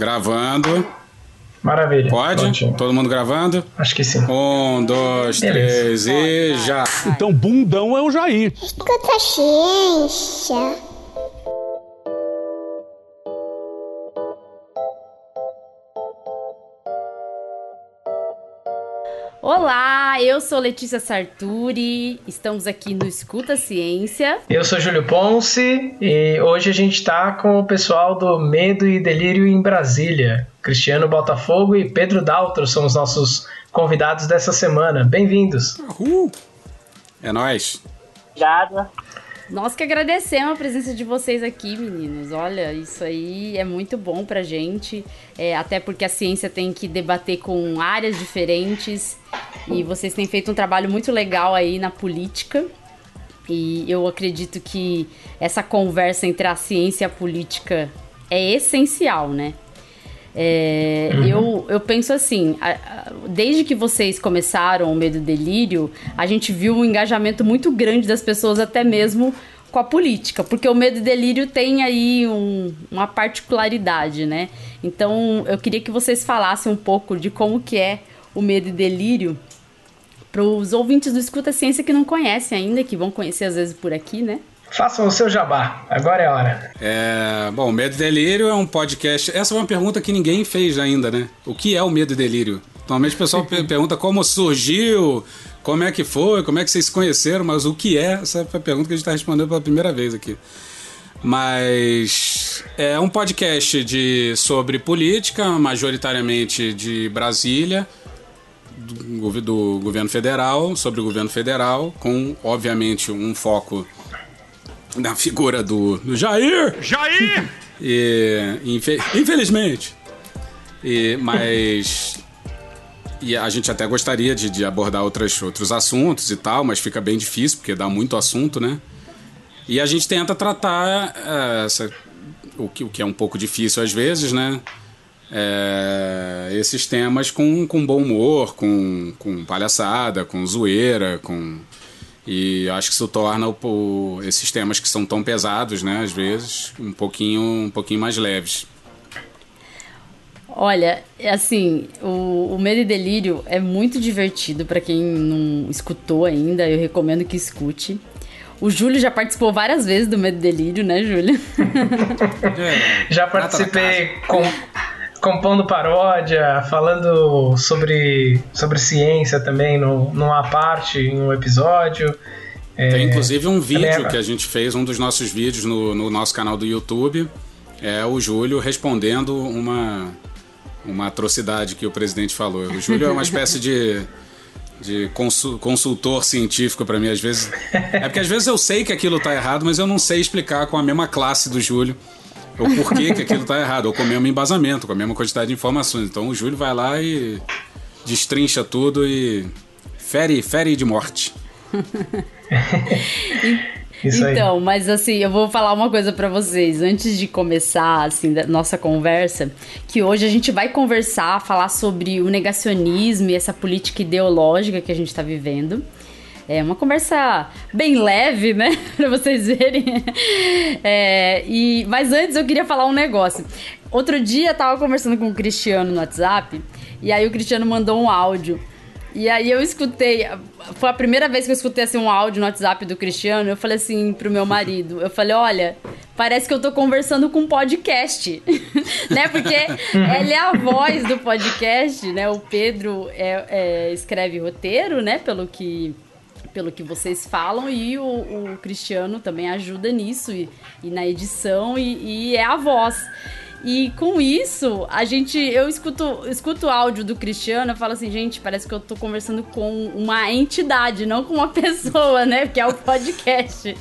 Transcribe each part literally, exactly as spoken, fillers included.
Gravando. Maravilha. Pode? Prontinho. Todo mundo gravando? Acho que sim. Um, dois, Beleza. três e já. Então, bundão é o Jair. Escuta Ciência. Olá, eu sou Letícia Sarturi, estamos aqui no Escuta Ciência. Eu sou Júlio Ponce e hoje a gente está com o pessoal do Medo e Delírio em Brasília. Cristiano Botafogo e Pedro Daltro são os nossos convidados dessa semana. Bem-vindos! Uhul. É nóis! Obrigada! Nós que agradecemos a presença de vocês aqui, meninos. Olha, isso aí é muito bom pra gente, é, até porque a ciência tem que debater com áreas diferentes e vocês têm feito um trabalho muito legal aí na política e eu acredito que essa conversa entre a ciência e a política é essencial, né? É, uhum. eu, eu penso assim, desde que vocês começaram o Medo e Delírio, a gente viu um engajamento muito grande das pessoas até mesmo com a política, porque o Medo e Delírio tem aí um, uma particularidade, né? Então eu queria que vocês falassem um pouco de como que é o Medo e Delírio para os ouvintes do Escuta Ciência que não conhecem ainda, que vão conhecer às vezes por aqui, né? Façam o seu jabá, agora é a hora. É, bom, Medo e Delírio é um podcast... Essa é uma pergunta que ninguém fez ainda, né? O que é o Medo e Delírio? Normalmente o pessoal pergunta como surgiu, como é que foi, como é que vocês se conheceram, mas o que é? Essa é a pergunta que a gente está respondendo pela primeira vez aqui. Mas é um podcast de, sobre política, majoritariamente de Brasília, do, do governo federal, sobre o governo federal, com, obviamente, um foco... na figura do, do Jair! Jair! E, infe, infelizmente! E, mas... e a gente até gostaria de, de abordar outras, outros assuntos e tal, mas fica bem difícil, porque dá muito assunto, né? E a gente tenta tratar uh, essa, o, que, o que é um pouco difícil às vezes, né? É, esses temas com, com bom humor, com, com palhaçada, com zoeira, com... E acho que isso torna o, esses temas que são tão pesados, né, às vezes, um pouquinho, um pouquinho mais leves. Olha, assim, o, o Medo e Delírio é muito divertido, para quem não escutou ainda, eu recomendo que escute. O Júlio já participou várias vezes do Medo e Delírio, né, Júlio? É, já participei com... compondo paródia, falando sobre, sobre ciência também, no, numa parte, em um episódio. Tem é, inclusive um vídeo é que a gente fez, um dos nossos vídeos no, no nosso canal do YouTube, é o Júlio respondendo uma, uma atrocidade que o presidente falou. O Júlio é uma espécie de, de consultor científico para mim, às vezes. É porque às vezes eu sei que aquilo tá errado, mas eu não sei explicar com a mesma classe do Júlio ou por que que aquilo tá errado, ou com o mesmo embasamento, com a mesma quantidade de informações. Então o Júlio vai lá e destrincha tudo e fere, fere de morte. Isso aí. Então, mas assim, eu vou falar uma coisa pra vocês, antes de começar, assim, da nossa conversa, que hoje a gente vai conversar, falar sobre o negacionismo e essa política ideológica que a gente tá vivendo. É uma conversa bem leve, né? Pra vocês verem. É, e, mas antes eu queria falar um negócio. Outro dia eu tava conversando com o Cristiano no WhatsApp e aí o Cristiano mandou um áudio. E aí eu escutei... Foi a primeira vez que eu escutei assim, um áudio no WhatsApp do Cristiano. Eu falei assim pro meu marido. Eu falei, olha... Parece que eu tô conversando com um podcast, né? Porque ela é a voz do podcast, né? O Pedro é, é, escreve roteiro, né? Pelo que... pelo que vocês falam, e o, o Cristiano também ajuda nisso, e, e na edição, e, e é a voz. E com isso, a gente, eu escuto, escuto o áudio do Cristiano, eu falo assim, gente, parece que eu tô conversando com uma entidade, não com uma pessoa, né, que é o podcast.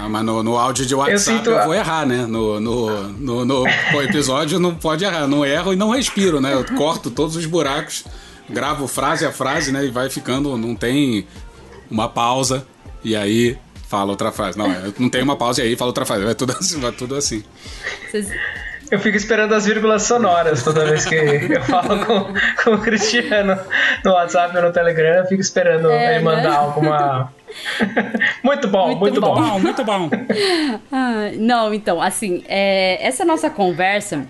Não, mas no, no áudio de WhatsApp eu, sinto... eu vou errar, né, no, no, no, no, no episódio não pode errar, não erro e não respiro, né, eu corto todos os buracos, gravo frase a frase, né, e vai ficando, não tem... uma pausa, e aí fala outra frase. Não, não tem uma pausa, e aí fala outra frase. Vai tudo assim. Vai tudo assim. Eu fico esperando as vírgulas sonoras toda vez que eu falo com, com o Cristiano no WhatsApp ou no Telegram. Eu fico esperando é, ele mandar né? alguma... Muito bom, muito, muito bom. bom. Muito bom. Ah, não, então, assim, é, essa nossa conversa...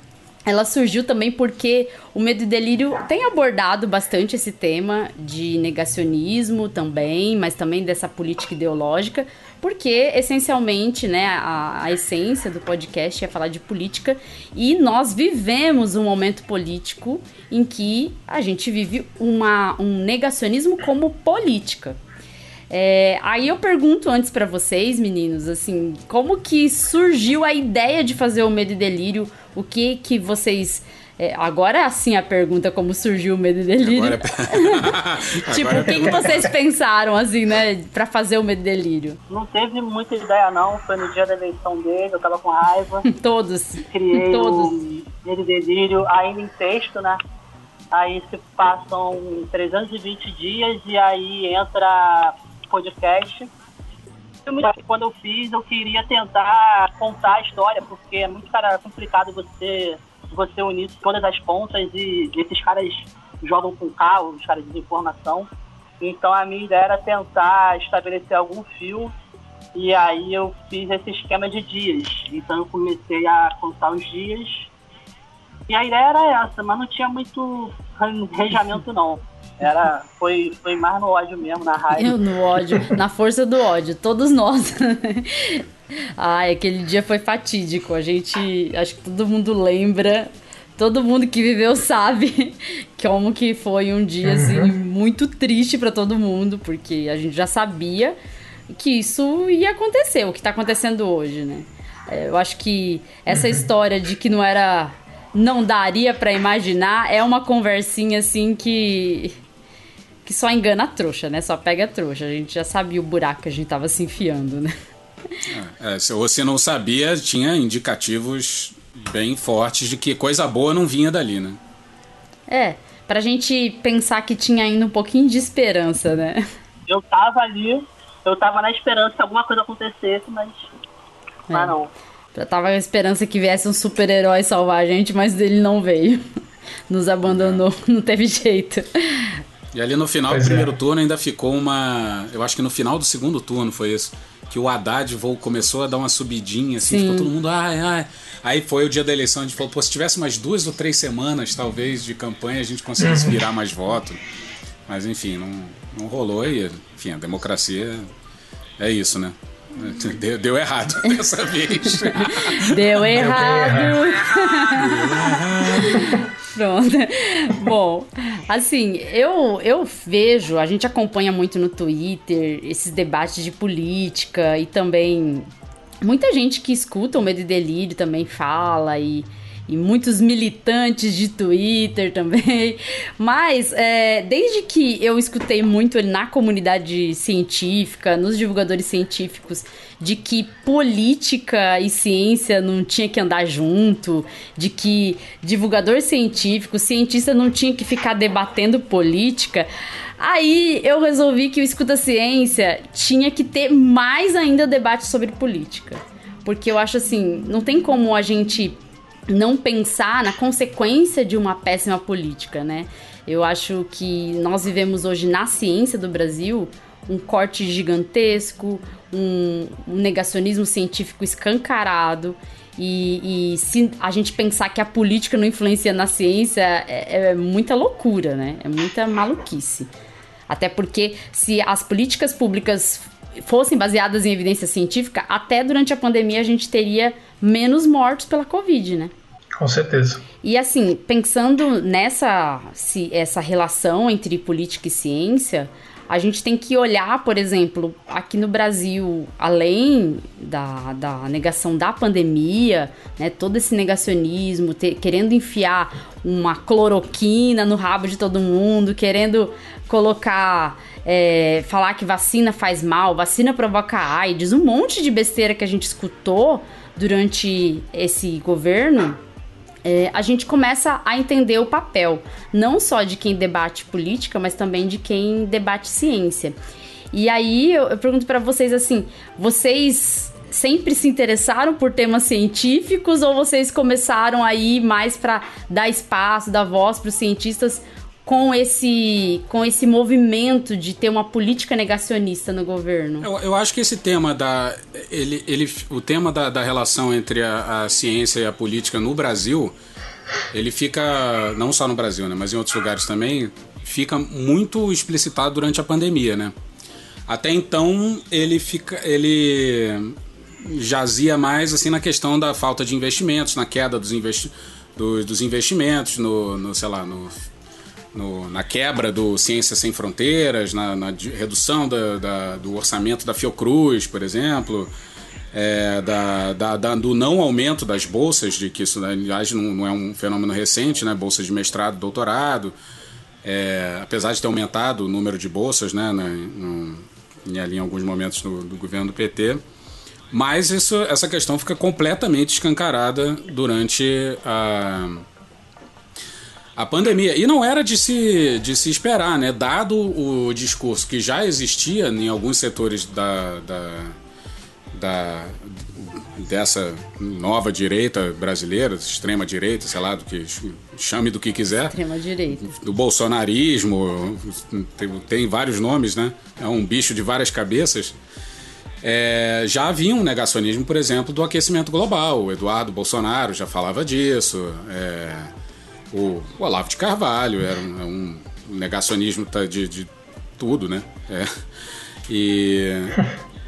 Ela surgiu também porque o Medo e Delírio tem abordado bastante esse tema de negacionismo também, mas também dessa política ideológica, porque essencialmente, né, a, a essência do podcast é falar de política, e nós vivemos um momento político em que a gente vive uma, um negacionismo como política. É, aí eu pergunto antes pra vocês, meninos, assim, como que surgiu a ideia de fazer o Medo e Delírio? O que que vocês... É, agora sim a pergunta, como surgiu o Medo e Delírio? Agora... tipo, agora... o que que vocês pensaram, assim, né, pra fazer o Medo e Delírio? Não teve muita ideia, não. Foi no dia da eleição dele, eu tava com raiva. Todos. Criei Todos. o Medo e Delírio, ainda em texto, né? Aí se passam trezentos e vinte dias e aí entra... podcast. Quando eu fiz, eu queria tentar contar a história, porque é muito, cara, complicado você, você unir todas as pontas, e esses caras jogam com carro, os caras de informação. Então a minha ideia era tentar estabelecer algum fio, e aí eu fiz esse esquema de dias. Então eu comecei a contar os dias, e a ideia era essa, mas não tinha muito planejamento não. Era, foi, foi mais no ódio mesmo, na raiva. Eu no ódio, na força do ódio, todos nós. Ai, aquele dia foi fatídico, a gente, acho que todo mundo lembra, todo mundo que viveu sabe como que foi um dia, uhum, assim, muito triste pra todo mundo, porque a gente já sabia que isso ia acontecer, o que tá acontecendo hoje, né? Eu acho que essa uhum. história de que não era... não daria pra imaginar, é uma conversinha, assim, que... que só engana a trouxa, né? Só pega a trouxa. A gente já sabia o buraco que a gente tava se enfiando, né? É, se você não sabia, tinha indicativos bem fortes de que coisa boa não vinha dali, né? É, pra gente pensar que tinha ainda um pouquinho de esperança, né? Eu tava ali, eu tava na esperança que alguma coisa acontecesse, mas... É. Mas não. Já tava com a esperança que viesse um super-herói salvar a gente, mas ele não veio. Nos abandonou, é. Não teve jeito. E ali no final pois do primeiro é. turno ainda ficou uma... Eu acho que no final do segundo turno foi isso. Que o Haddad começou a dar uma subidinha, assim, sim, ficou todo mundo... Ai, ai. Aí foi o dia da eleição, a gente falou, pô, se tivesse umas duas ou três semanas, talvez, de campanha, a gente conseguisse virar mais voto. Mas, enfim, não, não rolou. E, enfim, a democracia é isso, né? Deu, deu errado dessa vez. Deu errado. Deu errado. Pronto. Bom, assim, eu, eu vejo, a gente acompanha muito no Twitter esses debates de política, e também muita gente que escuta o Medo e Delírio também fala, e, e muitos militantes de Twitter também. Mas é, desde que eu escutei muito ele na comunidade científica, nos divulgadores científicos, de que política e ciência não tinha que andar junto, de que divulgador científico, cientista não tinha que ficar debatendo política, aí eu resolvi que o Escuta Ciência tinha que ter mais ainda debate sobre política. Porque eu acho assim, não tem como a gente... não pensar na consequência de uma péssima política, né? Eu acho que nós vivemos hoje na ciência do Brasil um corte gigantesco, um, um negacionismo científico escancarado, e, e se a gente pensar que a política não influencia na ciência é, é muita loucura, né? É muita maluquice. Até porque se as políticas públicas fossem baseadas em evidência científica, até durante a pandemia a gente teria menos mortos pela Covid, né? Com certeza. E assim, pensando nessa se, essa relação entre política e ciência, a gente tem que olhar, por exemplo, aqui no Brasil, além da, da negação da pandemia, né, todo esse negacionismo, ter, querendo enfiar uma cloroquina no rabo de todo mundo, querendo colocar... É, falar que vacina faz mal, vacina provoca AIDS, um monte de besteira que a gente escutou durante esse governo, é, a gente começa a entender o papel, não só de quem debate política, mas também de quem debate ciência. E aí eu, eu pergunto pra vocês assim, vocês sempre se interessaram por temas científicos, ou vocês começaram aí mais pra dar espaço, dar voz pros cientistas, com esse, com esse movimento de ter uma política negacionista no governo? Eu, eu acho que esse tema da... Ele, ele, o tema da, da relação entre a, a ciência e a política no Brasil ele fica, não só no Brasil, né, mas em outros lugares também, fica muito explicitado durante a pandemia, né? Até então, ele, fica, ele jazia mais assim, na questão da falta de investimentos, na queda dos, investi- do, dos investimentos, no, no, sei lá, no, no, na quebra do Ciência Sem Fronteiras, na, na redução da, da, do orçamento da Fiocruz, por exemplo... É, da, da, da, do não aumento das bolsas, de que isso, aliás, não, não é um fenômeno recente, né? Bolsas de mestrado, doutorado, é, apesar de ter aumentado o número de bolsas, né, na, no, em, ali, em alguns momentos do, do governo do P T, mas isso, essa questão fica completamente escancarada durante a, a pandemia, e não era de se, de se esperar, né? Dado o discurso que já existia em alguns setores da, da Da, dessa nova direita brasileira, extrema direita, sei lá, do que chame do que quiser. Extrema direita. Do bolsonarismo, tem, tem vários nomes, né? É um bicho de várias cabeças. É, já havia um negacionismo, por exemplo, do aquecimento global. O Eduardo Bolsonaro já falava disso. É, o, o Olavo de Carvalho era um, um negacionismo de, de tudo, né? É, e...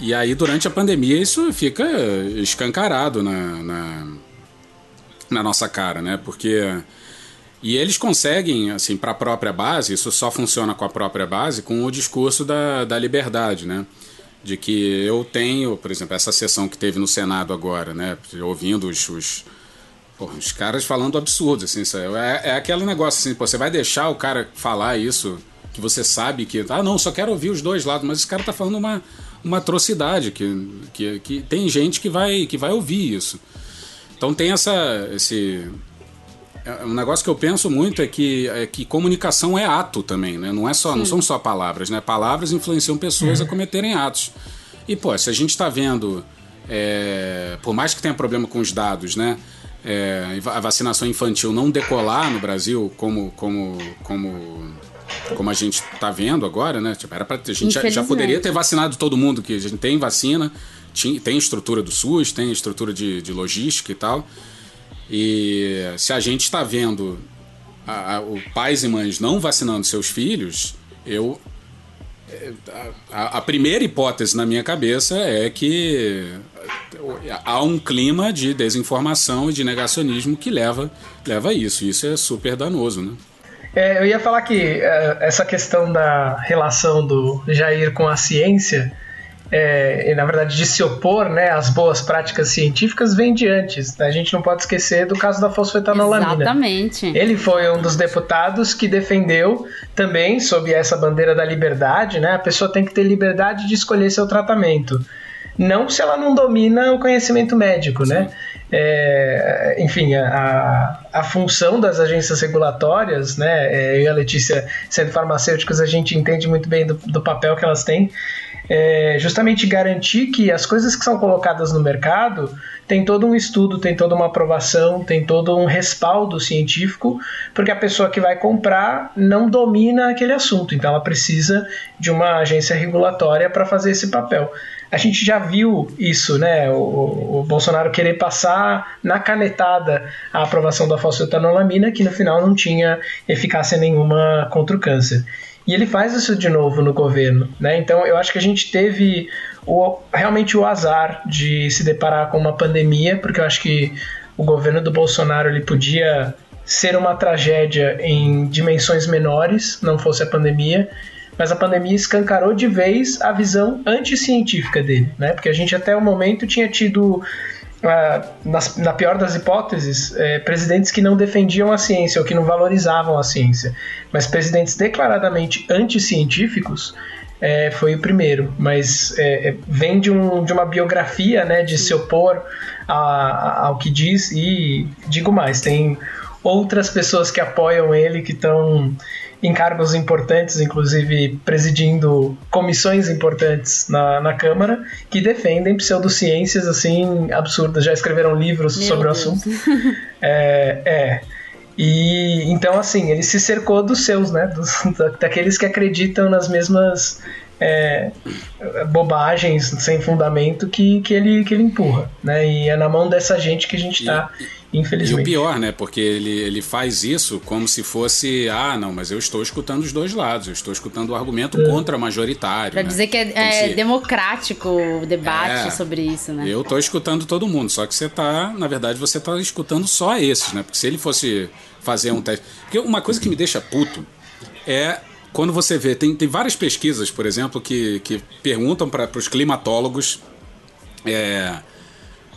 E aí, durante a pandemia, isso fica escancarado na, na, na nossa cara, né? Porque... E eles conseguem, assim, para a própria base, isso só funciona com a própria base, com o discurso da, da liberdade, né? De que eu tenho, por exemplo, essa sessão que teve no Senado agora, né? Ouvindo os, os, porra, os caras falando absurdos, assim, é, é aquele negócio assim, pô, você vai deixar o cara falar isso, que você sabe que... Ah, não, só quero ouvir os dois lados, mas esse cara tá falando uma... uma atrocidade, que, que, que tem gente que vai, que vai ouvir isso. Então tem essa... Esse, um negócio que eu penso muito é que, é que comunicação é ato também, né? Não, é só, não são só palavras, né? Palavras influenciam pessoas a cometerem atos. E, pô, se a gente está vendo, é, por mais que tenha problema com os dados, né? É, a vacinação infantil não decolar no Brasil como... como, como como a gente está vendo agora, né? Tipo, era pra, a gente já, já poderia ter vacinado todo mundo, que a gente tem vacina, tinha, tem estrutura do SUS, tem estrutura de, de logística e tal. E se a gente está vendo a, a, o pais e mães não vacinando seus filhos, eu a, a primeira hipótese na minha cabeça é que há um clima de desinformação e de negacionismo que leva, leva a isso. Isso é super danoso, né? É, eu ia falar que uh, essa questão da relação do Jair com a ciência, é, e na verdade de se opor, né, às boas práticas científicas, vem de antes. Né? A gente não pode esquecer do caso da fosfetanolamina. Exatamente. Ele foi um dos deputados que defendeu também, sob essa bandeira da liberdade, né, a pessoa tem que ter liberdade de escolher seu tratamento. Não se ela não domina o conhecimento médico, sim, né? É, enfim, a, a função das agências regulatórias, né? É, eu e a Letícia, sendo farmacêuticos, a gente entende muito bem do, do papel que elas têm. É, justamente garantir que as coisas que são colocadas no mercado tem todo um estudo, tem toda uma aprovação, tem todo um respaldo científico, porque a pessoa que vai comprar não domina aquele assunto, então ela precisa de uma agência regulatória para fazer esse papel. A gente já viu isso, né? O, o Bolsonaro querer passar na canetada a aprovação da fosfetanolamina, que no final não tinha eficácia nenhuma contra o câncer. E ele faz isso de novo no governo, né? Então eu acho que a gente teve o, realmente o azar de se deparar com uma pandemia, porque eu acho que o governo do Bolsonaro ele podia ser uma tragédia em dimensões menores, não fosse a pandemia. Mas a pandemia escancarou de vez a visão anticientífica dele, né? Porque a gente até o momento tinha tido, ah, nas, na pior das hipóteses, eh, presidentes que não defendiam a ciência ou que não valorizavam a ciência. Mas presidentes declaradamente anticientíficos eh, foi o primeiro. Mas eh, vem de, um, de uma biografia, né, de se opor a, a, ao que diz. E digo mais, tem outras pessoas que apoiam ele que estão... em cargos importantes, inclusive presidindo comissões importantes na, na Câmara, que defendem pseudociências, assim, absurdas. Já escreveram livros Meu sobre Deus. o assunto. É, é. E, então, assim, ele se cercou dos seus, né? Dos, daqueles que acreditam nas mesmas é, bobagens sem fundamento que, que, ele, que ele empurra, né? E é na mão dessa gente que a gente está... Infelizmente. E o pior, né? Porque ele, ele faz isso como se fosse, ah, não, mas eu estou escutando os dois lados, eu estou escutando o argumento é. contra majoritário. Pra né? dizer que é, é se... democrático o debate é, sobre isso, né? Eu estou escutando todo mundo, só que você está, na verdade, você está escutando só esses, né? Porque se ele fosse fazer um teste... Porque uma coisa que me deixa puto é... Quando você vê, tem, tem várias pesquisas, por exemplo, que, que perguntam para os climatólogos, é,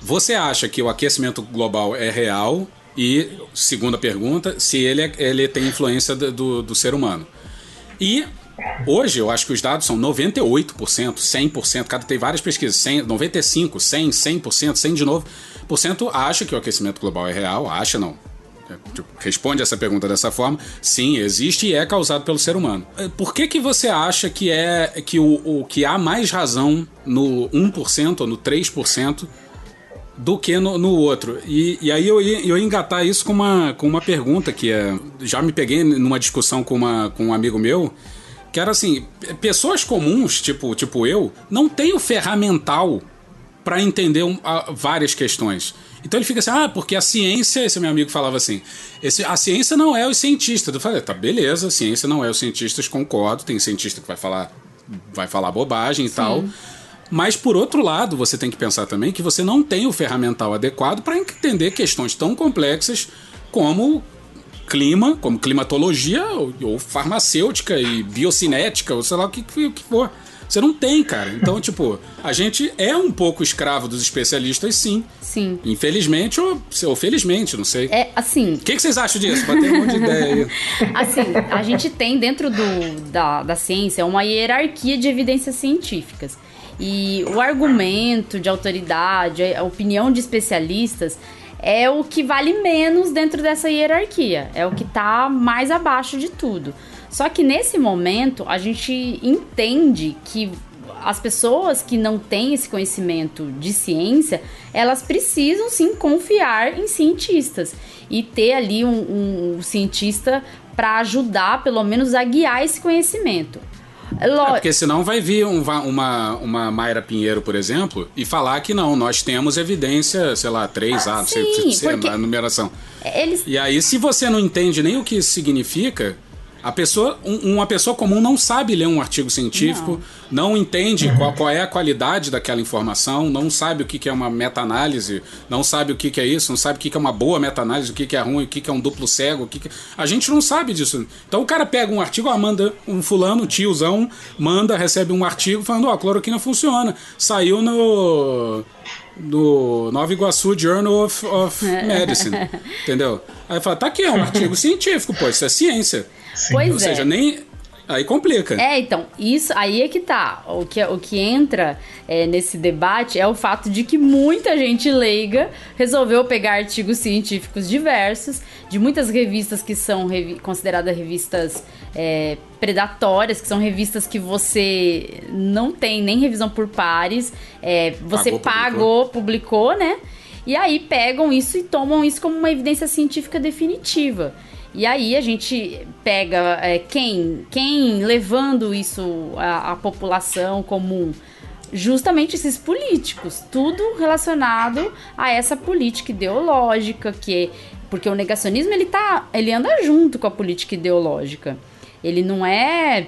você acha que o aquecimento global é real? E, segunda pergunta, se ele, ele tem influência do, do ser humano. E hoje eu acho que os dados são noventa e oito por cento, cem por cento, cada, tem várias pesquisas, cem, noventa e cinco por cento, cem por cento, cem por cento, cem por cento de novo, por cento acha que o aquecimento global é real, acha não. Responde essa pergunta dessa forma. Sim, existe e é causado pelo ser humano. Por que que você acha que, é, que, o, o, que há mais razão no um por cento ou no três por cento do que no, no outro? E, e aí eu ia, eu ia engatar isso com uma, com uma pergunta que é, já me peguei numa discussão com, uma, com um amigo meu, que era assim, pessoas comuns, tipo, tipo eu, não tem o ferramental para entender um, a, várias questões. Então ele fica assim, ah, porque a ciência, esse meu amigo falava assim, esse, a ciência não é os cientistas. Eu falei, tá, beleza, a ciência não é os cientistas, concordo, tem cientista que vai falar, vai falar bobagem e Sim. tal. Mas, por outro lado, você tem que pensar também que você não tem o ferramental adequado para entender questões tão complexas como clima, como climatologia, ou, ou farmacêutica e biocinética, ou sei lá o que, o que for. Você não tem, cara. Então, tipo, a gente é um pouco escravo dos especialistas, sim. Sim. Infelizmente ou, ou felizmente, não sei. É, assim... O que, que vocês acham disso? Pra ter um monte de ideia aí. Assim, a gente tem dentro do, da, da ciência uma hierarquia de evidências científicas. E o argumento de autoridade, a opinião de especialistas... é o que vale menos dentro dessa hierarquia, é o que está mais abaixo de tudo. Só que nesse momento a gente entende que as pessoas que não têm esse conhecimento de ciência, elas precisam sim confiar em cientistas e ter ali um, um, um cientista para ajudar, pelo menos a guiar esse conhecimento. É porque senão vai vir um, uma, uma Mayra Pinheiro, por exemplo, e falar que não, nós temos evidência, sei lá, três A, ah, não sei o que, a numeração. Eles... E aí, se você não entende nem o que isso significa, a pessoa, um, uma pessoa comum não sabe ler um artigo científico, não, não entende qual, qual é a qualidade daquela informação, não sabe o que, que é uma meta-análise, não sabe o que, que é isso, não sabe o que, que é uma boa meta-análise, o que, que é ruim, o que, que é um duplo cego, o que que... a gente não sabe disso. Então o cara pega um artigo, ó, manda um fulano, um tiozão, manda, recebe um artigo falando, ó, a cloroquina funciona, saiu no... do Nova Iguaçu Journal of, of Medicine, entendeu? Aí fala, tá aqui, é um artigo científico, pô, isso é ciência. Sim. Pois Ou é. seja, nem... Aí complica. É, então, isso aí é que tá. O que, o que entra é, nesse debate é o fato de que muita gente leiga resolveu pegar artigos científicos diversos, de muitas revistas que são revi- consideradas revistas é, predatórias, que são revistas que você não tem nem revisão por pares, é, você pagou, pagou publicou. publicou, né? E aí pegam isso e tomam isso como uma evidência científica definitiva. E aí a gente pega é, quem, quem levando isso à, à população comum, justamente esses políticos, tudo relacionado a essa política ideológica, que, porque o negacionismo ele, tá, ele anda junto com a política ideológica, ele não é...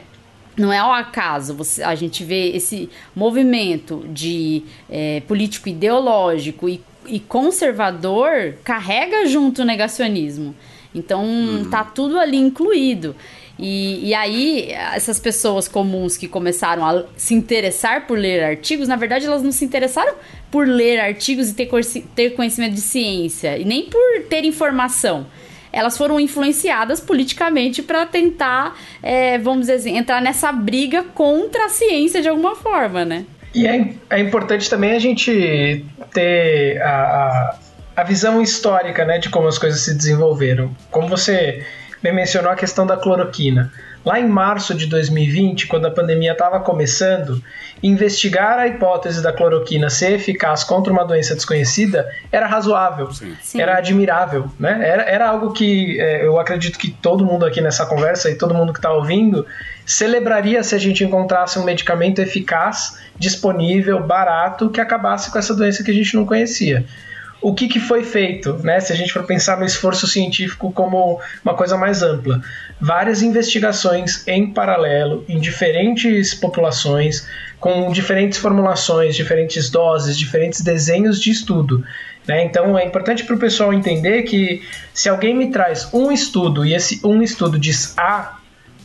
Não é ao acaso, você, a gente vê esse movimento de é, político ideológico e, e conservador carrega junto o negacionismo. Então, uhum. tá tudo ali incluído. E, e aí, essas pessoas comuns que começaram a se interessar por ler artigos, na verdade, elas não se interessaram por ler artigos e ter, ter conhecimento de ciência, e nem por ter informação. Elas foram influenciadas politicamente para tentar, é, vamos dizer assim, entrar nessa briga contra a ciência de alguma forma, né? E é, é importante também a gente ter a, a, a visão histórica, né, de como as coisas se desenvolveram. Como você bem mencionou a questão da cloroquina. Lá em março de dois mil e vinte, quando a pandemia estava começando, investigar a hipótese da cloroquina ser eficaz contra uma doença desconhecida era razoável, Sim. Sim. era admirável, né? Era, era algo que é, eu acredito que todo mundo aqui nessa conversa e todo mundo que está ouvindo celebraria se a gente encontrasse um medicamento eficaz, disponível, barato, que acabasse com essa doença que a gente não conhecia. o que, que foi feito, né? Se a gente for pensar no esforço científico como uma coisa mais ampla. Várias investigações em paralelo, em diferentes populações, com diferentes formulações, diferentes doses, diferentes desenhos de estudo. Né? Então é importante para o pessoal entender que se alguém me traz um estudo e esse um estudo diz A,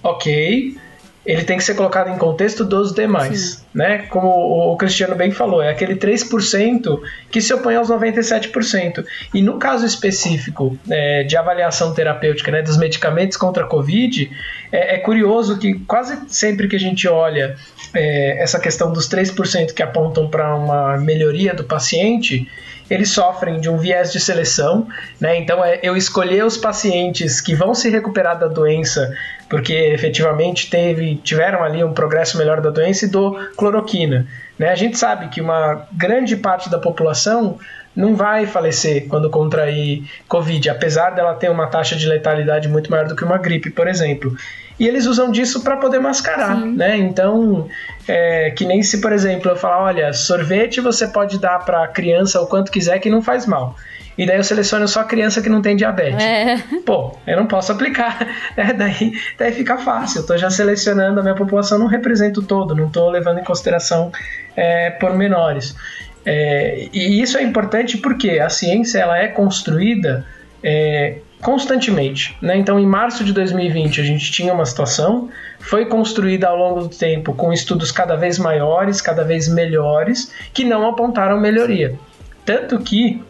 ok, ele tem que ser colocado em contexto dos demais. Né? Como o Cristiano bem falou, é aquele três por cento que se opõe aos noventa e sete por cento. E no caso específico é, de avaliação terapêutica, né, dos medicamentos contra a Covid, é, é curioso que quase sempre que a gente olha é, essa questão dos três por cento que apontam para uma melhoria do paciente, eles sofrem de um viés de seleção, né? Então é eu escolher os pacientes que vão se recuperar da doença porque efetivamente teve, tiveram ali um progresso melhor da doença e dou cloroquina, né? A gente sabe que uma grande parte da população não vai falecer quando contrair Covid, apesar dela ter uma taxa de letalidade muito maior do que uma gripe, por exemplo. E eles usam disso para poder mascarar, sim, né? Então, é, que nem se, por exemplo, eu falar, olha, sorvete você pode dar para criança o quanto quiser que não faz mal. E daí eu seleciono só criança que não tem diabetes. É. Pô, eu não posso aplicar, né? Daí, daí fica fácil. Eu tô já selecionando a minha população, não represento todo, não tô levando em consideração é, pormenores. É, e isso é importante porque a ciência ela é construída é, constantemente, né? Então em março de dois mil e vinte a gente tinha uma situação, foi construída ao longo do tempo com estudos cada vez maiores, cada vez melhores, que não apontaram melhoria, tanto que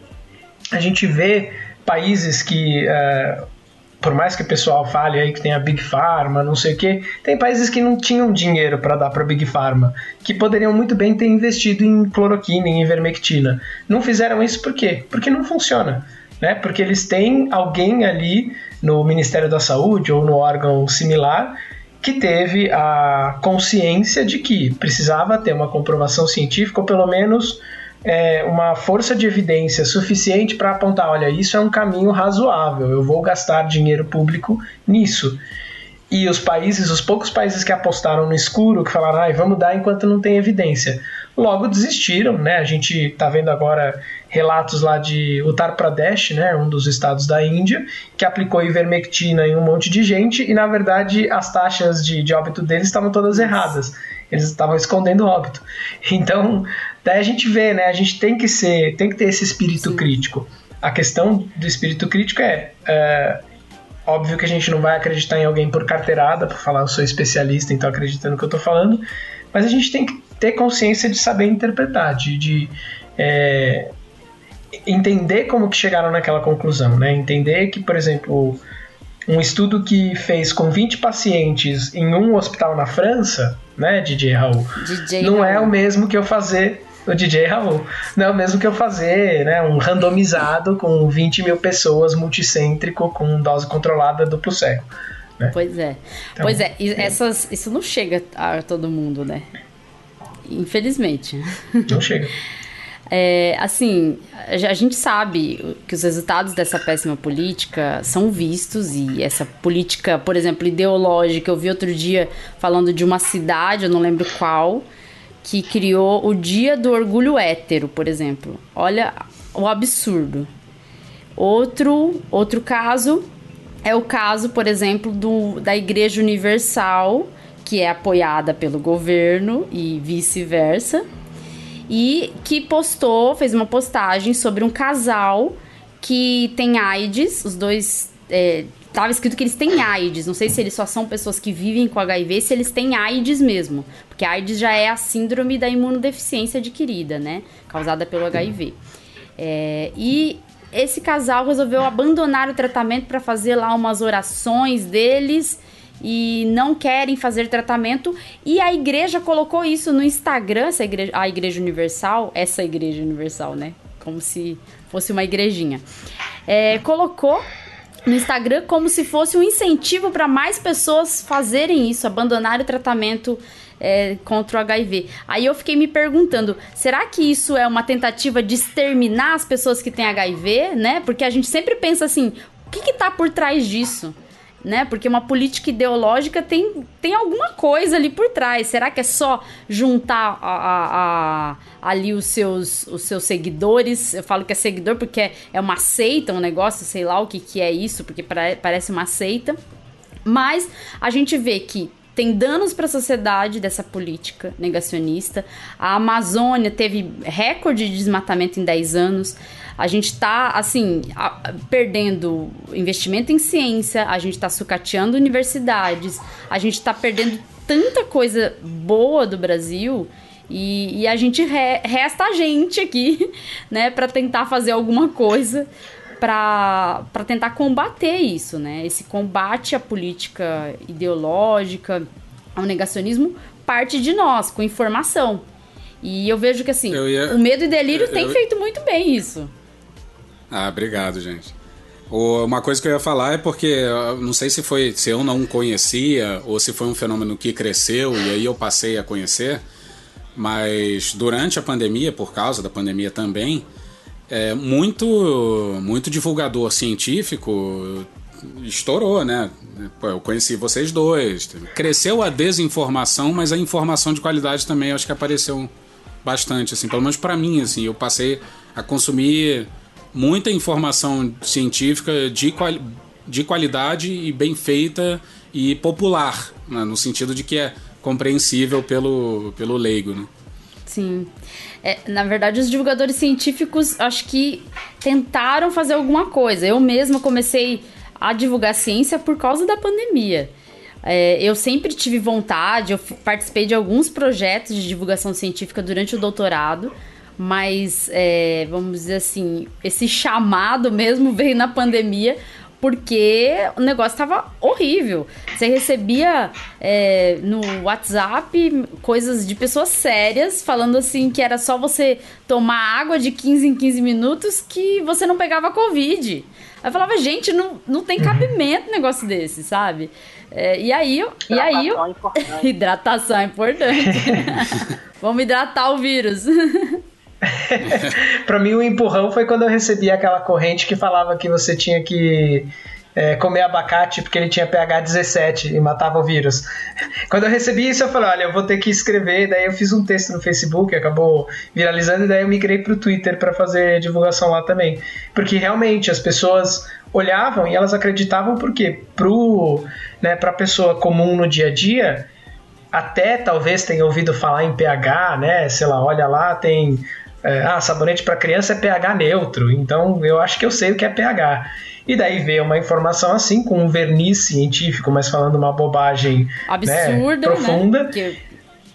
a gente vê países que uh, por mais que o pessoal fale aí que tem a Big Pharma, não sei o quê, tem países que não tinham dinheiro para dar para Big Pharma, que poderiam muito bem ter investido em cloroquina, em ivermectina. Não fizeram isso por quê? Porque não funciona, né? Porque eles têm alguém ali no Ministério da Saúde ou no órgão similar que teve a consciência de que precisava ter uma comprovação científica ou pelo menos É uma força de evidência suficiente para apontar, olha, isso é um caminho razoável, eu vou gastar dinheiro público nisso. E os países, os poucos países que apostaram no escuro, que falaram, ai, vamos dar enquanto não tem evidência, logo desistiram, né? A gente está vendo agora relatos lá de Uttar Pradesh, né, um dos estados da Índia, que aplicou ivermectina em um monte de gente e, na verdade, as taxas de, de óbito deles estavam todas erradas. Eles estavam escondendo o óbito. Então, daí a gente vê, né? A gente tem que ser, tem que ter esse espírito, sim, crítico. A questão do espírito crítico é, é óbvio que a gente não vai acreditar em alguém por carteirada, por falar eu sou especialista, então acredita no que eu tô falando, mas a gente tem que ter consciência de saber interpretar, de, de é, entender como que chegaram naquela conclusão, né? Entender que, por exemplo, um estudo que fez com vinte pacientes em um hospital na França, né, D J Raul, D J não Raul. é o mesmo que eu fazer, o D J Raul, não é o mesmo que eu fazer, né, um randomizado com vinte mil pessoas, multicêntrico, com dose controlada, duplo cego. Né? Pois é, então, pois é, e essas, isso não chega a todo mundo, né? Infelizmente. Não chega. É, assim, a gente sabe que os resultados dessa péssima política são vistos e essa política, por exemplo, ideológica, eu vi outro dia falando de uma cidade, eu não lembro qual, que criou o Dia do Orgulho Hétero, por exemplo. Olha o absurdo. Outro, outro caso é o caso, por exemplo, do, da Igreja Universal, que é apoiada pelo governo e vice-versa. E que postou, fez uma postagem sobre um casal que tem AIDS, os dois, é, tava escrito que eles têm AIDS, não sei se eles só são pessoas que vivem com H I V, se eles têm AIDS mesmo, porque AIDS já é a síndrome da imunodeficiência adquirida, né, causada pelo H I V. É, e esse casal resolveu abandonar o tratamento para fazer lá umas orações deles, e não querem fazer tratamento, e a igreja colocou isso no Instagram, essa igreja, a Igreja Universal, essa Igreja Universal, né, como se fosse uma igrejinha, é, colocou no Instagram como se fosse um incentivo para mais pessoas fazerem isso, abandonar o tratamento é, contra o H I V. Aí eu fiquei me perguntando, será que isso é uma tentativa de exterminar as pessoas que têm H I V, né, porque a gente sempre pensa assim, o que que tá por trás disso? né? Porque uma política ideológica tem, tem alguma coisa ali por trás. Será que é só juntar a, a, a, ali os seus, os seus seguidores? Eu falo que é seguidor porque é, é uma seita, um negócio, sei lá o que, que é isso, porque pra, parece uma seita. Mas a gente vê que tem danos para a sociedade dessa política negacionista. A Amazônia teve recorde de desmatamento em dez anos. A gente está, assim, a, perdendo investimento em ciência, a gente está sucateando universidades, a gente está perdendo tanta coisa boa do Brasil e, e a gente re, resta a gente aqui, né, para tentar fazer alguma coisa para para tentar combater isso, né? Esse combate à política ideológica, ao negacionismo, parte de nós, com informação. E eu vejo que, assim, ia, o Medo e Delírio eu, tem eu... feito muito bem isso. Ah, obrigado, gente. Uma coisa que eu ia falar é porque, não sei se foi, se eu não conhecia ou se foi um fenômeno que cresceu e aí eu passei a conhecer, mas durante a pandemia, por causa da pandemia também, é, muito, muito divulgador científico estourou, né? Pô, eu conheci vocês dois. Cresceu a desinformação, mas a informação de qualidade também acho que apareceu bastante, assim, pelo menos para mim, assim, eu passei a consumir muita informação científica de, quali- de qualidade e bem feita e popular, né? No sentido de que é compreensível pelo, pelo leigo, né? Sim. É, na verdade, os divulgadores científicos acho que tentaram fazer alguma coisa. Eu mesma comecei a divulgar ciência por causa da pandemia. É, eu sempre tive vontade, eu participei de alguns projetos de divulgação científica durante o doutorado, mas, é, vamos dizer assim, esse chamado mesmo veio na pandemia porque o negócio estava horrível. Você recebia é, no WhatsApp coisas de pessoas sérias falando assim que era só você tomar água de quinze em quinze minutos que você não pegava Covid. Aí eu falava, gente, não, não tem cabimento um negócio desse, sabe? É, e aí... Eu, hidratação, e aí eu... é importante. Hidratação é importante. Vamos hidratar o vírus. Para mim, o empurrão foi quando eu recebi aquela corrente que falava que você tinha que é, comer abacate porque ele tinha pH dezessete e matava o vírus. Quando eu recebi isso, eu falei, olha, eu vou ter que escrever. Daí eu fiz um texto no Facebook, acabou viralizando, e daí eu migrei para o Twitter para fazer divulgação lá também. Porque realmente as pessoas olhavam e elas acreditavam porque pro, né, para a pessoa comum no dia a dia, até talvez tenha ouvido falar em pH, né? Sei lá, olha lá, tem... ah, sabonete para criança é pH neutro, então eu acho que eu sei o que é pH. E daí veio uma informação assim, com um verniz científico, mas falando uma bobagem absurda, né, profunda. Né? Porque...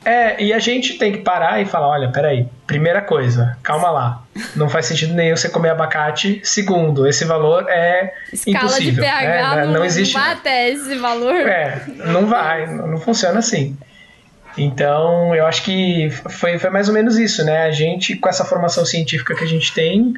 É, e a gente tem que parar e falar, olha, peraí, primeira coisa, calma lá, não faz sentido nenhum você comer abacate. Segundo, esse valor é escala impossível. Escala de pH né? não, não existe. Não vai até esse valor. É, não vai, não funciona assim. Então, eu acho que foi, foi mais ou menos isso, né? A gente, com essa formação científica que a gente tem,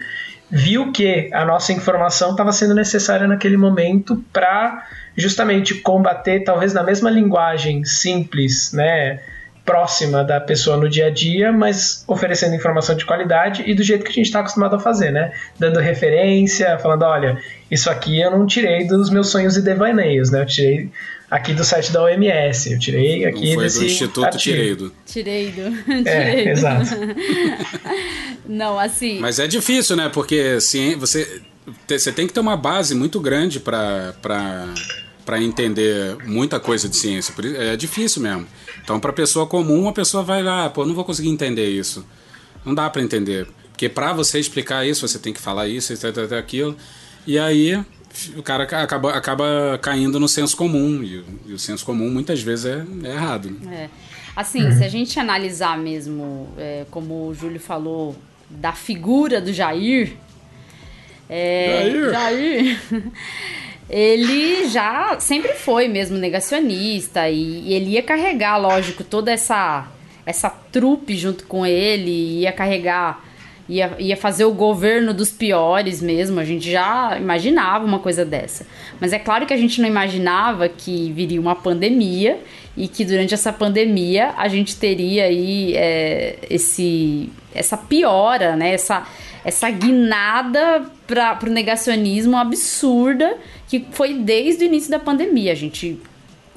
viu que a nossa informação estava sendo necessária naquele momento para justamente combater, talvez na mesma linguagem simples, né? Próxima da pessoa no dia a dia, mas oferecendo informação de qualidade e do jeito que a gente está acostumado a fazer, né? Dando referência, falando, olha, isso aqui eu não tirei dos meus sonhos e devaneios, né? Eu tirei aqui do site da O M S, eu tirei aqui foi desse... Foi do Instituto Tireido. Tireido. É, exato. Não, assim... Mas é difícil, né? Porque assim, você, você tem que ter uma base muito grande para para entender muita coisa de ciência. É difícil mesmo. Então, para pessoa comum, a pessoa vai lá, pô, não vou conseguir entender isso. Não dá para entender. Porque para você explicar isso, você tem que falar isso, etc, etc, aquilo. E aí... o cara acaba, acaba caindo no senso comum, e, e o senso comum muitas vezes é, é errado. É. Assim, uhum. Se a gente analisar mesmo, é, como o Júlio falou, da figura do Jair, é, Jair, Jair ele já sempre foi mesmo negacionista, e, e ele ia carregar, lógico, toda essa, essa trupe junto com ele, ia carregar... Ia, ia fazer o governo dos piores mesmo, a gente já imaginava uma coisa dessa. Mas é claro que a gente não imaginava que viria uma pandemia e que durante essa pandemia a gente teria aí é, esse, essa piora, né? essa, essa guinada para o negacionismo absurda que foi desde o início da pandemia. A gente,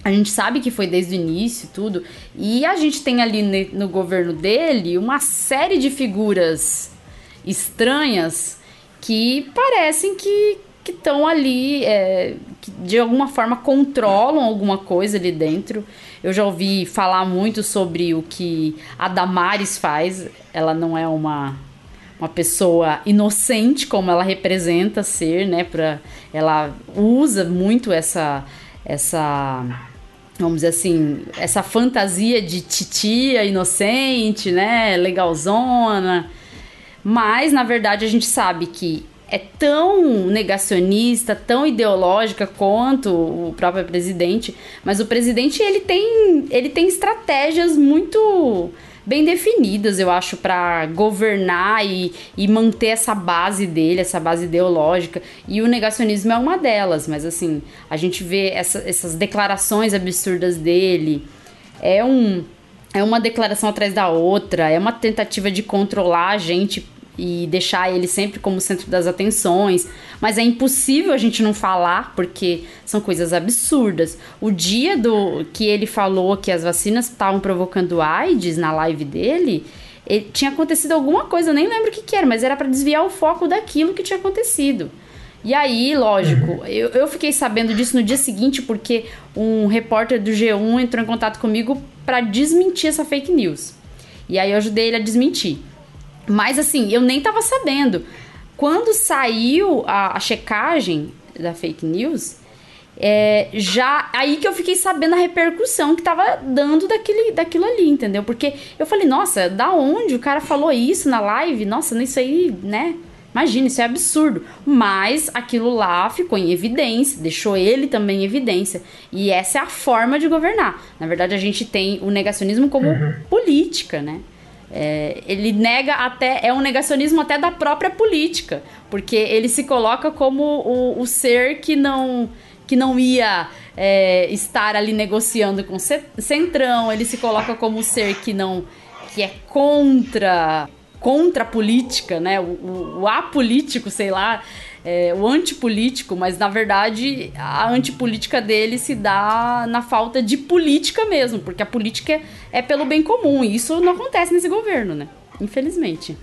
a gente sabe que foi desde o início e tudo. E a gente tem ali no governo dele uma série de figuras estranhas que parecem que estão ali, é, que de alguma forma controlam alguma coisa ali dentro. Eu já ouvi falar muito sobre o que a Damares faz. Ela não é uma, uma pessoa inocente, como ela representa ser, né? Pra, ela usa muito essa, essa, vamos dizer assim, essa fantasia de titia inocente, né? Legalzona. Mas, na verdade, a gente sabe que é tão negacionista, tão ideológica quanto o próprio presidente, mas o presidente, ele tem, ele tem estratégias muito bem definidas, eu acho, para governar e, e manter essa base dele, essa base ideológica, e o negacionismo é uma delas, mas assim, a gente vê essa, essas declarações absurdas dele, é um... é uma declaração atrás da outra, é uma tentativa de controlar a gente e deixar ele sempre como centro das atenções, mas é impossível a gente não falar, porque são coisas absurdas. O dia do que ele falou que as vacinas estavam provocando AIDS na live dele, ele, tinha acontecido alguma coisa, eu nem lembro o que, que era, mas era para desviar o foco daquilo que tinha acontecido. E aí, lógico, eu, eu fiquei sabendo disso no dia seguinte, porque um repórter do G um entrou em contato comigo para desmentir essa fake news. E aí eu ajudei ele a desmentir. Mas assim, eu nem tava sabendo. Quando saiu a, a checagem da fake news, é, já aí que eu fiquei sabendo a repercussão que tava dando daquele, daquilo ali, entendeu? Porque eu falei, nossa, da onde o cara falou isso na live? Nossa, isso aí, né? Imagina, isso é absurdo. Mas aquilo lá ficou em evidência, deixou ele também em evidência. E essa é a forma de governar. Na verdade, a gente tem o negacionismo como uhum. política, né? É, ele nega até... é um negacionismo até da própria política. Porque ele se coloca como o, o ser que não... que não ia é, estar ali negociando com o Centrão. Ele se coloca como o ser que não... que é contra... contra a política, né? O, o, o apolítico, sei lá, é, o antipolítico, mas na verdade a antipolítica dele se dá na falta de política mesmo, porque a política é, é pelo bem comum, e isso não acontece nesse governo, né? Infelizmente.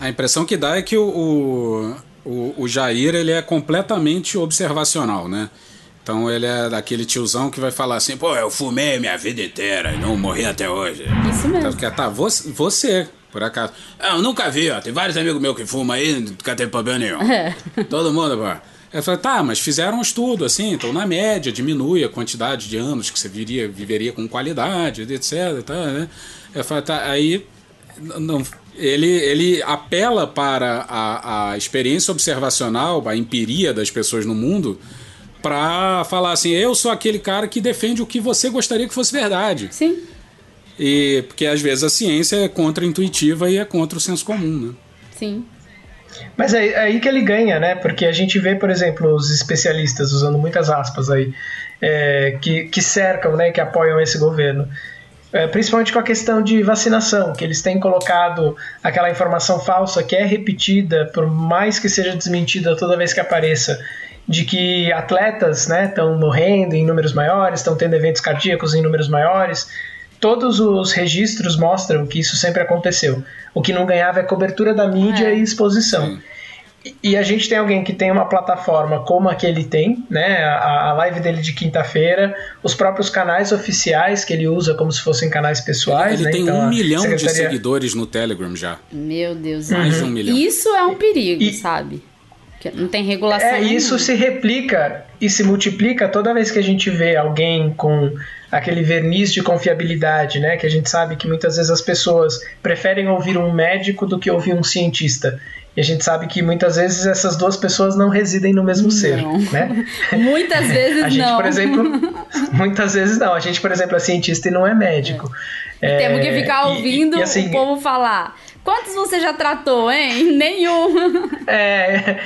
A impressão que dá é que o, o, o Jair, ele é completamente observacional, né? Então ele é daquele tiozão que vai falar assim, pô, eu fumei minha vida inteira e não morri até hoje. Isso mesmo. Então, tá, você, você, por acaso. Ah, eu nunca vi, ó, tem vários amigos meus que fumam aí, nunca teve problema nenhum. É. Todo mundo, pô. Eu falei, tá, mas fizeram um estudo, assim, então na média diminui a quantidade de anos que você viria, viveria com qualidade, etcétera. Tá, né? Eu falei, tá, aí... Não, ele, ele apela para a, a experiência observacional, a empiria das pessoas no mundo... pra falar assim, eu sou aquele cara que defende o que você gostaria que fosse verdade. Sim. E, porque às vezes a ciência é contra-intuitiva e é contra o senso comum, né? Sim. Mas é aí que ele ganha, né? Porque a gente vê, por exemplo, os especialistas, usando muitas aspas aí, é, que, que cercam, né, que apoiam esse governo. É, principalmente com a questão de vacinação, que eles têm colocado aquela informação falsa que é repetida, por mais que seja desmentida toda vez que apareça, de que atletas, né, estão morrendo em números maiores, estão tendo eventos cardíacos em números maiores. Todos os registros mostram que isso sempre aconteceu. O que não ganhava é cobertura da mídia é. e exposição. E, e a gente tem alguém que tem uma plataforma como a que ele tem, né, a, a live dele de quinta-feira, os próprios canais oficiais que ele usa como se fossem canais pessoais. Ele, ele né, tem então um milhão secretaria... de seguidores no Telegram já. Meu Deus. Mais uhum. de um milhão. Isso é um perigo, e, sabe? Não tem regulação. É, isso se replica e se multiplica toda vez que a gente vê alguém com aquele verniz de confiabilidade, né? Que a gente sabe que muitas vezes as pessoas preferem ouvir um médico do que ouvir um cientista. E a gente sabe que muitas vezes essas duas pessoas não residem no mesmo não. ser, né? Muitas vezes a gente, não. Por exemplo, muitas vezes não. A gente, por exemplo, é cientista e não é médico. É. É, temos que ficar ouvindo e, e, assim, o povo falar. Quantos você já tratou, hein? Nenhum. É...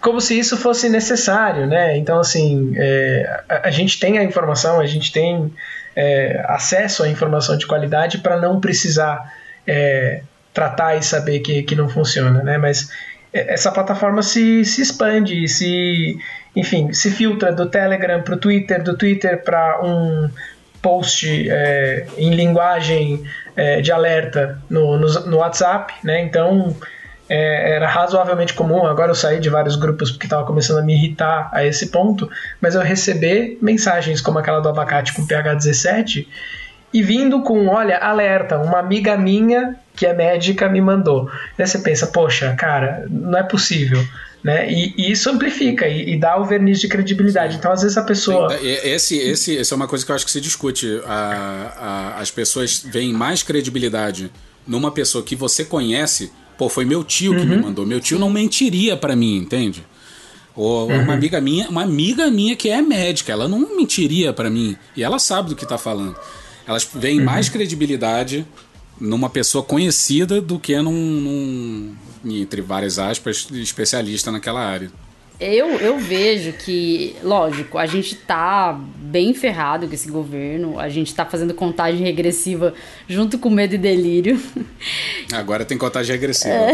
como se isso fosse necessário, né? Então, assim, é, a, a gente tem a informação, a gente tem é, acesso à informação de qualidade para não precisar é, tratar e saber que, que não funciona, né? Mas essa plataforma se, se expande, se, enfim, se filtra do Telegram para o Twitter, do Twitter para um post é, em linguagem é, de alerta no, no, no WhatsApp, né? Então é, era razoavelmente comum. Agora eu saí de vários grupos porque estava começando a me irritar a esse ponto, mas eu receber mensagens como aquela do abacate com P H dezessete e vindo com, olha, alerta, uma amiga minha que é médica me mandou. Daí você pensa, poxa, cara, não é possível, né? E, e isso amplifica e, e dá o verniz de credibilidade. Então, às vezes, a pessoa... Esse, esse, essa é uma coisa que eu acho que se discute. A, a, as pessoas veem mais credibilidade numa pessoa que você conhece. Pô, foi meu tio que uhum. me mandou. Meu tio não mentiria pra mim, entende? Ou uhum. uma amiga minha, uma amiga minha que é médica, ela não mentiria pra mim. E ela sabe do que tá falando. Elas veem uhum. mais credibilidade numa pessoa conhecida do que num, num, entre várias aspas, especialista naquela área. Eu, eu vejo que, lógico, a gente tá bem ferrado com esse governo, a gente tá fazendo contagem regressiva junto com Medo e Delírio. Agora tem contagem regressiva. É.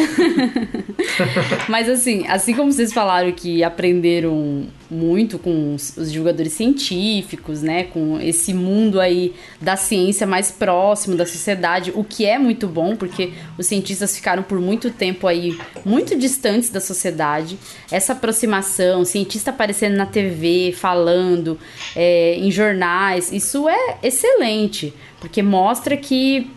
Mas assim, assim como vocês falaram que aprenderam muito com os divulgadores científicos, né, com esse mundo aí da ciência mais próximo da sociedade, o que é muito bom, porque os cientistas ficaram por muito tempo aí muito distantes da sociedade, essa aproximação, cientista aparecendo na T V, falando, é, em jornais, isso é excelente, porque mostra que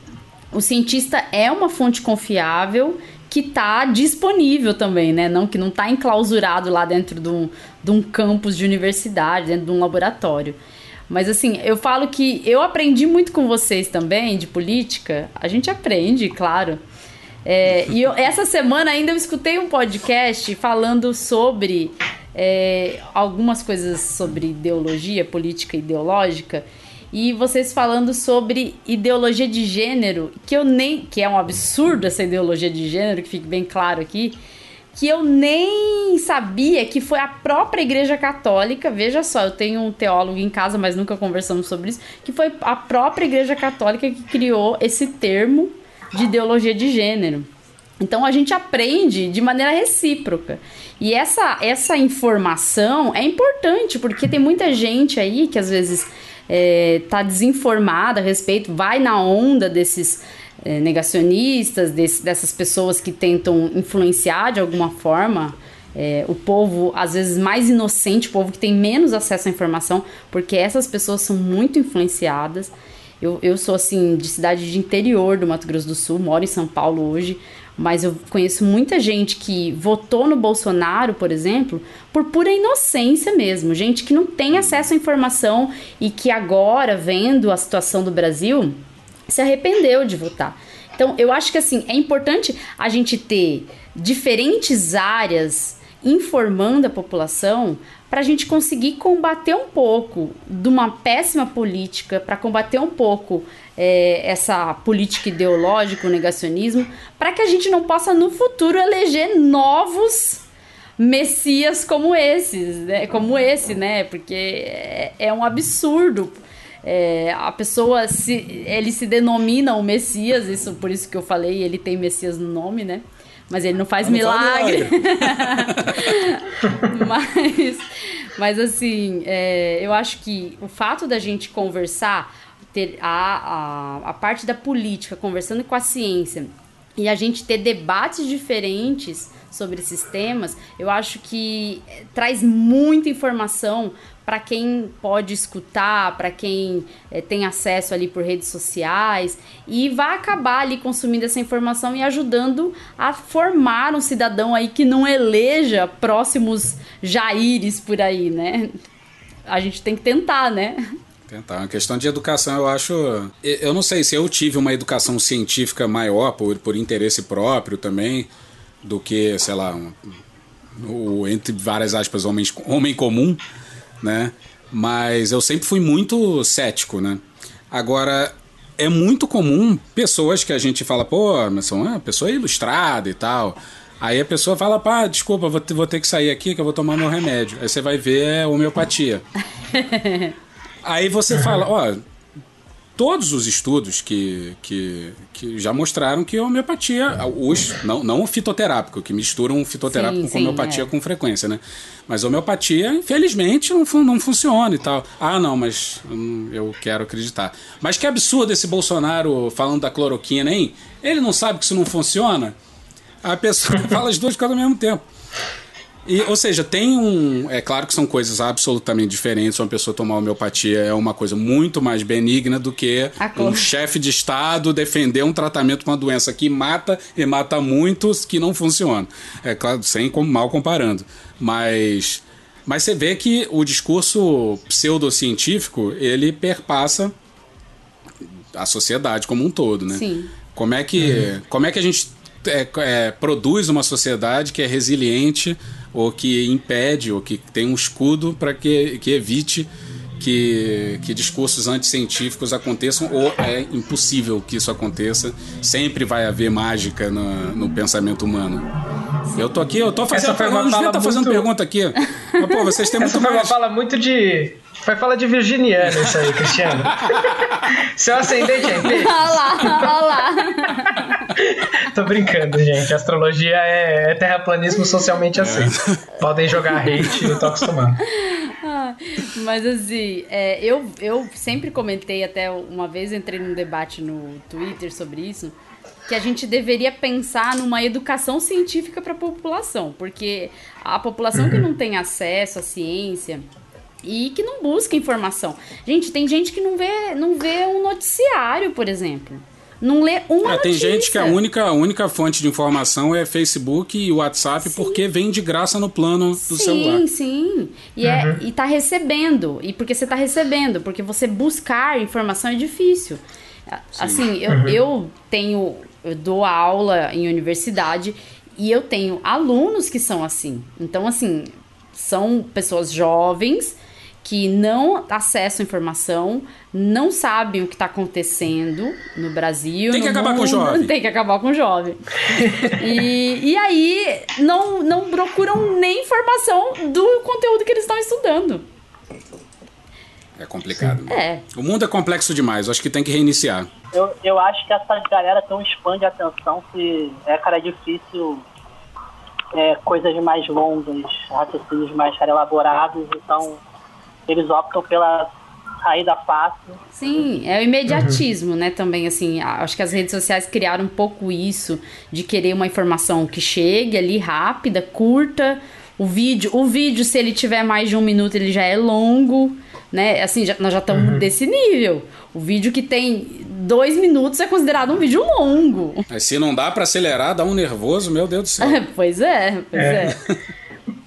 o cientista é uma fonte confiável que está disponível também, né? Não, que não está enclausurado lá dentro de um, de um campus de universidade, dentro de um laboratório. Mas assim, eu falo que eu aprendi muito com vocês também, de política, a gente aprende, claro. É, e eu, essa semana ainda eu escutei um podcast falando sobre é, algumas coisas sobre ideologia, política ideológica, e vocês falando sobre ideologia de gênero, que eu nem, que é um absurdo essa ideologia de gênero, que fique bem claro aqui, que eu nem sabia que foi a própria Igreja Católica, veja só, eu tenho um teólogo em casa, mas nunca conversamos sobre isso, que foi a própria Igreja Católica que criou esse termo de ideologia de gênero. Então a gente aprende de maneira recíproca. E essa, essa informação é importante, porque tem muita gente aí que às vezes é, tá desinformada a respeito, vai na onda desses é, negacionistas, desse, dessas pessoas que tentam influenciar de alguma forma é, o povo, às vezes mais inocente, o povo que tem menos acesso à informação, porque essas pessoas são muito influenciadas. Eu, eu sou, assim, de cidade de interior do Mato Grosso do Sul, moro em São Paulo hoje, mas eu conheço muita gente que votou no Bolsonaro, por exemplo, por pura inocência mesmo. Gente que não tem acesso à informação e que agora, vendo a situação do Brasil, se arrependeu de votar. Então, eu acho que, assim, é importante a gente ter diferentes áreas informando a população, para a gente conseguir combater um pouco de uma péssima política, para combater um pouco é, essa política ideológica, o negacionismo, para que a gente não possa no futuro eleger novos messias como esses, né? Como esse, né? Porque é, é um absurdo. É, a pessoa, se, ele se denomina o Messias, isso, por isso que eu falei, ele tem Messias no nome, né? Mas ele não faz não milagre. Faz milagre. mas, mas, assim, é, eu acho que o fato da gente conversar, ter a, a, a parte da política, conversando com a ciência, e a gente ter debates diferentes sobre esses temas, eu acho que traz muita informação para quem pode escutar, para quem é, tem acesso ali por redes sociais, e vai acabar ali consumindo essa informação e ajudando a formar um cidadão aí que não eleja próximos Jaires por aí, né? A gente tem que tentar, né? Tentar. É uma questão de educação, eu acho... Eu não sei se eu tive uma educação científica maior por, por interesse próprio também, do que, sei lá, um, um, entre várias aspas, homem, homem comum, né? Mas eu sempre fui muito cético, né? Agora, é muito comum pessoas que a gente fala, pô, mas são uma pessoa ilustrada e tal. Aí a pessoa fala, pá, desculpa, vou ter, vou ter que sair aqui que eu vou tomar meu remédio. Aí você vai ver, é homeopatia. Aí você fala, ó, todos os estudos que, que, que já mostraram que a homeopatia, os, não, não o fitoterápico, que misturam o fitoterápico sim, com sim, homeopatia é. com frequência, né? Mas a homeopatia, infelizmente, não, não funciona e tal. Ah, não, mas hum, eu quero acreditar. Mas que absurdo esse Bolsonaro falando da cloroquina, hein? Ele não sabe que isso não funciona? A pessoa fala as duas coisas ao mesmo tempo. E, ou seja, tem um... É claro que são coisas absolutamente diferentes. Uma pessoa tomar homeopatia é uma coisa muito mais benigna do que um chefe de Estado defender um tratamento com uma doença que mata e mata muitos que não funciona. É claro, sem mal comparando. Mas, mas você vê que o discurso pseudocientífico, ele perpassa a sociedade como um todo, né? Sim. Como é que, uhum. como é que a gente é, é, produz uma sociedade que é resiliente... ou que impede, ou que tem um escudo para que, que evite que, que discursos anticientíficos aconteçam, ou é impossível que isso aconteça, sempre vai haver mágica no, no pensamento humano. Eu tô aqui, eu tô fazendo Essa pergunta, eu muito... fazendo pergunta aqui, mas pô, vocês têm muito mais... fala muito de... Vai falar de virginiano isso aí, Cristiano. Seu ascendente é peixe. Olha lá, olha lá. Tô brincando, gente. Astrologia é terraplanismo socialmente aceito. Podem jogar hate, eu tô acostumado. Ah, mas assim, é, eu, eu sempre comentei, até uma vez entrei num debate no Twitter sobre isso, que a gente deveria pensar numa educação científica para a população, porque a população uhum. que não tem acesso à ciência... e que não busca informação. Gente, tem gente que não vê, não vê um noticiário, por exemplo. Não lê uma é, tem notícia. Tem gente que a única, a única fonte de informação é Facebook e WhatsApp, sim. porque vem de graça no plano do sim, celular. Sim, sim. E, uhum. é, e tá recebendo. E porque você tá recebendo. Porque você buscar informação é difícil. Sim. Assim, eu, uhum. eu tenho... Eu dou aula em universidade e eu tenho alunos que são assim. Então, assim... São pessoas jovens que não acessam informação, não sabem o que está acontecendo no Brasil. Tem que acabar com o jovem. Tem que acabar com o jovem. E, e aí não, não procuram nem informação do conteúdo que eles estão estudando. É complicado. Né? É. O mundo é complexo demais, acho que tem que reiniciar. Eu, eu acho que essa galera tem um span de atenção que é, cara, é difícil... É, coisas mais longas, raciocínios mais cara, elaborados, então eles optam pela saída fácil. Sim, é o imediatismo, uhum. né, também, assim, acho que as redes sociais criaram um pouco isso, de querer uma informação que chegue ali rápida, curta, o vídeo, o vídeo se ele tiver mais de um minuto ele já é longo, né, assim, já, nós já estamos uhum. desse nível, o vídeo que tem... Dois minutos é considerado um vídeo longo. Mas se não dá pra acelerar, dá um nervoso, meu Deus do céu. Pois é, pois é. é.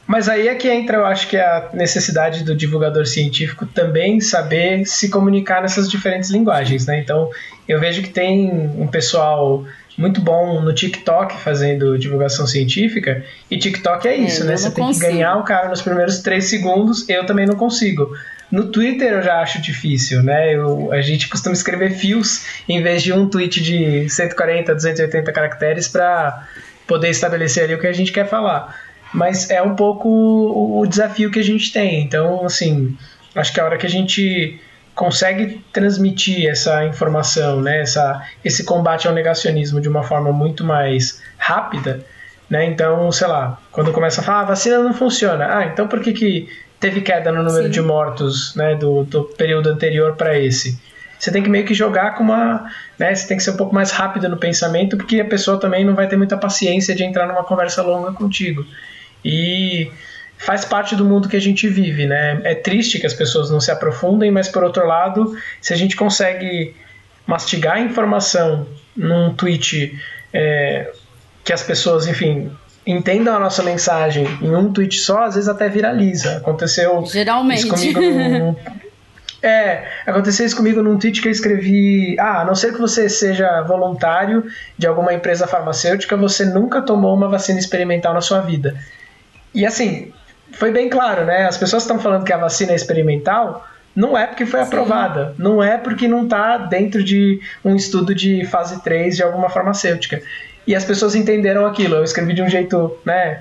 Mas aí é que entra, eu acho que a necessidade do divulgador científico também saber se comunicar nessas diferentes linguagens, né? Então, eu vejo que tem um pessoal muito bom no TikTok fazendo divulgação científica, e TikTok é isso, é, né? Você tem consigo. que ganhar o cara nos primeiros três segundos, eu também não consigo. No Twitter eu já acho difícil, né? Eu, a gente costuma escrever fios em vez de um tweet de cento e quarenta, duzentos e oitenta caracteres para poder estabelecer ali o que a gente quer falar. Mas é um pouco o, o desafio que a gente tem. Então, assim, acho que a hora que a gente consegue transmitir essa informação, né? Essa, esse combate ao negacionismo de uma forma muito mais rápida, né? Então, sei lá, quando começa a falar, ah, a vacina não funciona. Ah, então por que que... teve queda no número Sim. de mortos, né, do, do período anterior para esse. Você tem que meio que jogar com uma... Né, você tem que ser um pouco mais rápido no pensamento, porque a pessoa também não vai ter muita paciência de entrar numa conversa longa contigo. E faz parte do mundo que a gente vive, né? É triste que as pessoas não se aprofundem, mas, por outro lado, se a gente consegue mastigar a informação num tweet é, que as pessoas, enfim... entendam a nossa mensagem em um tweet só, às vezes até viraliza. Aconteceu Geralmente. isso comigo num... É, aconteceu isso comigo num tweet que eu escrevi: ah, a não ser que você seja voluntário de alguma empresa farmacêutica, você nunca tomou uma vacina experimental na sua vida. E assim, foi bem claro, né? As pessoas estão falando que a vacina é experimental, não é porque foi Sim. aprovada, não é porque não está dentro de um estudo de fase três de alguma farmacêutica. E as pessoas entenderam aquilo. Eu escrevi de um jeito, né,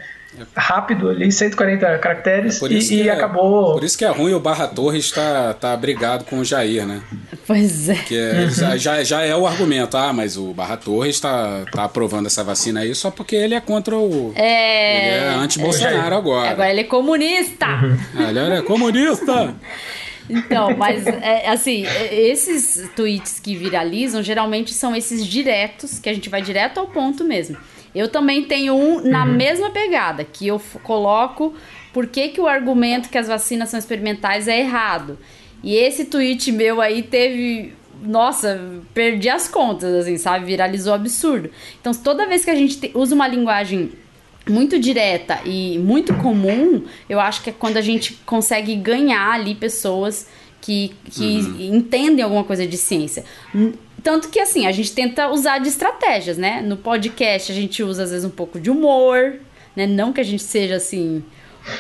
rápido ali, cento e quarenta caracteres, é e, e é, acabou. Por isso que é ruim o Barra Torres tá, tá brigado com o Jair, né? Pois é. Que é uhum. já, já é o argumento, ah, mas o Barra Torres tá, tá aprovando essa vacina aí só porque ele é contra o... É... Ele é anti-Bolsonaro é. agora. Agora ele é comunista! Uhum. Ah, ele é comunista! Então, mas é, assim, esses tweets que viralizam geralmente são esses diretos, que a gente vai direto ao ponto mesmo. Eu também tenho um na uhum. mesma pegada, que eu f- coloco por que, que o argumento que as vacinas são experimentais é errado. E esse tweet meu aí teve... Nossa, perdi as contas, assim, sabe? Viralizou absurdo. Então, toda vez que a gente te- usa uma linguagem muito direta e muito comum, eu acho que é quando a gente consegue ganhar ali pessoas que, que uhum. entendem alguma coisa de ciência. Tanto que, assim, a gente tenta usar de estratégias, né? No podcast a gente usa, às vezes, um pouco de humor, né? Não que a gente seja, assim,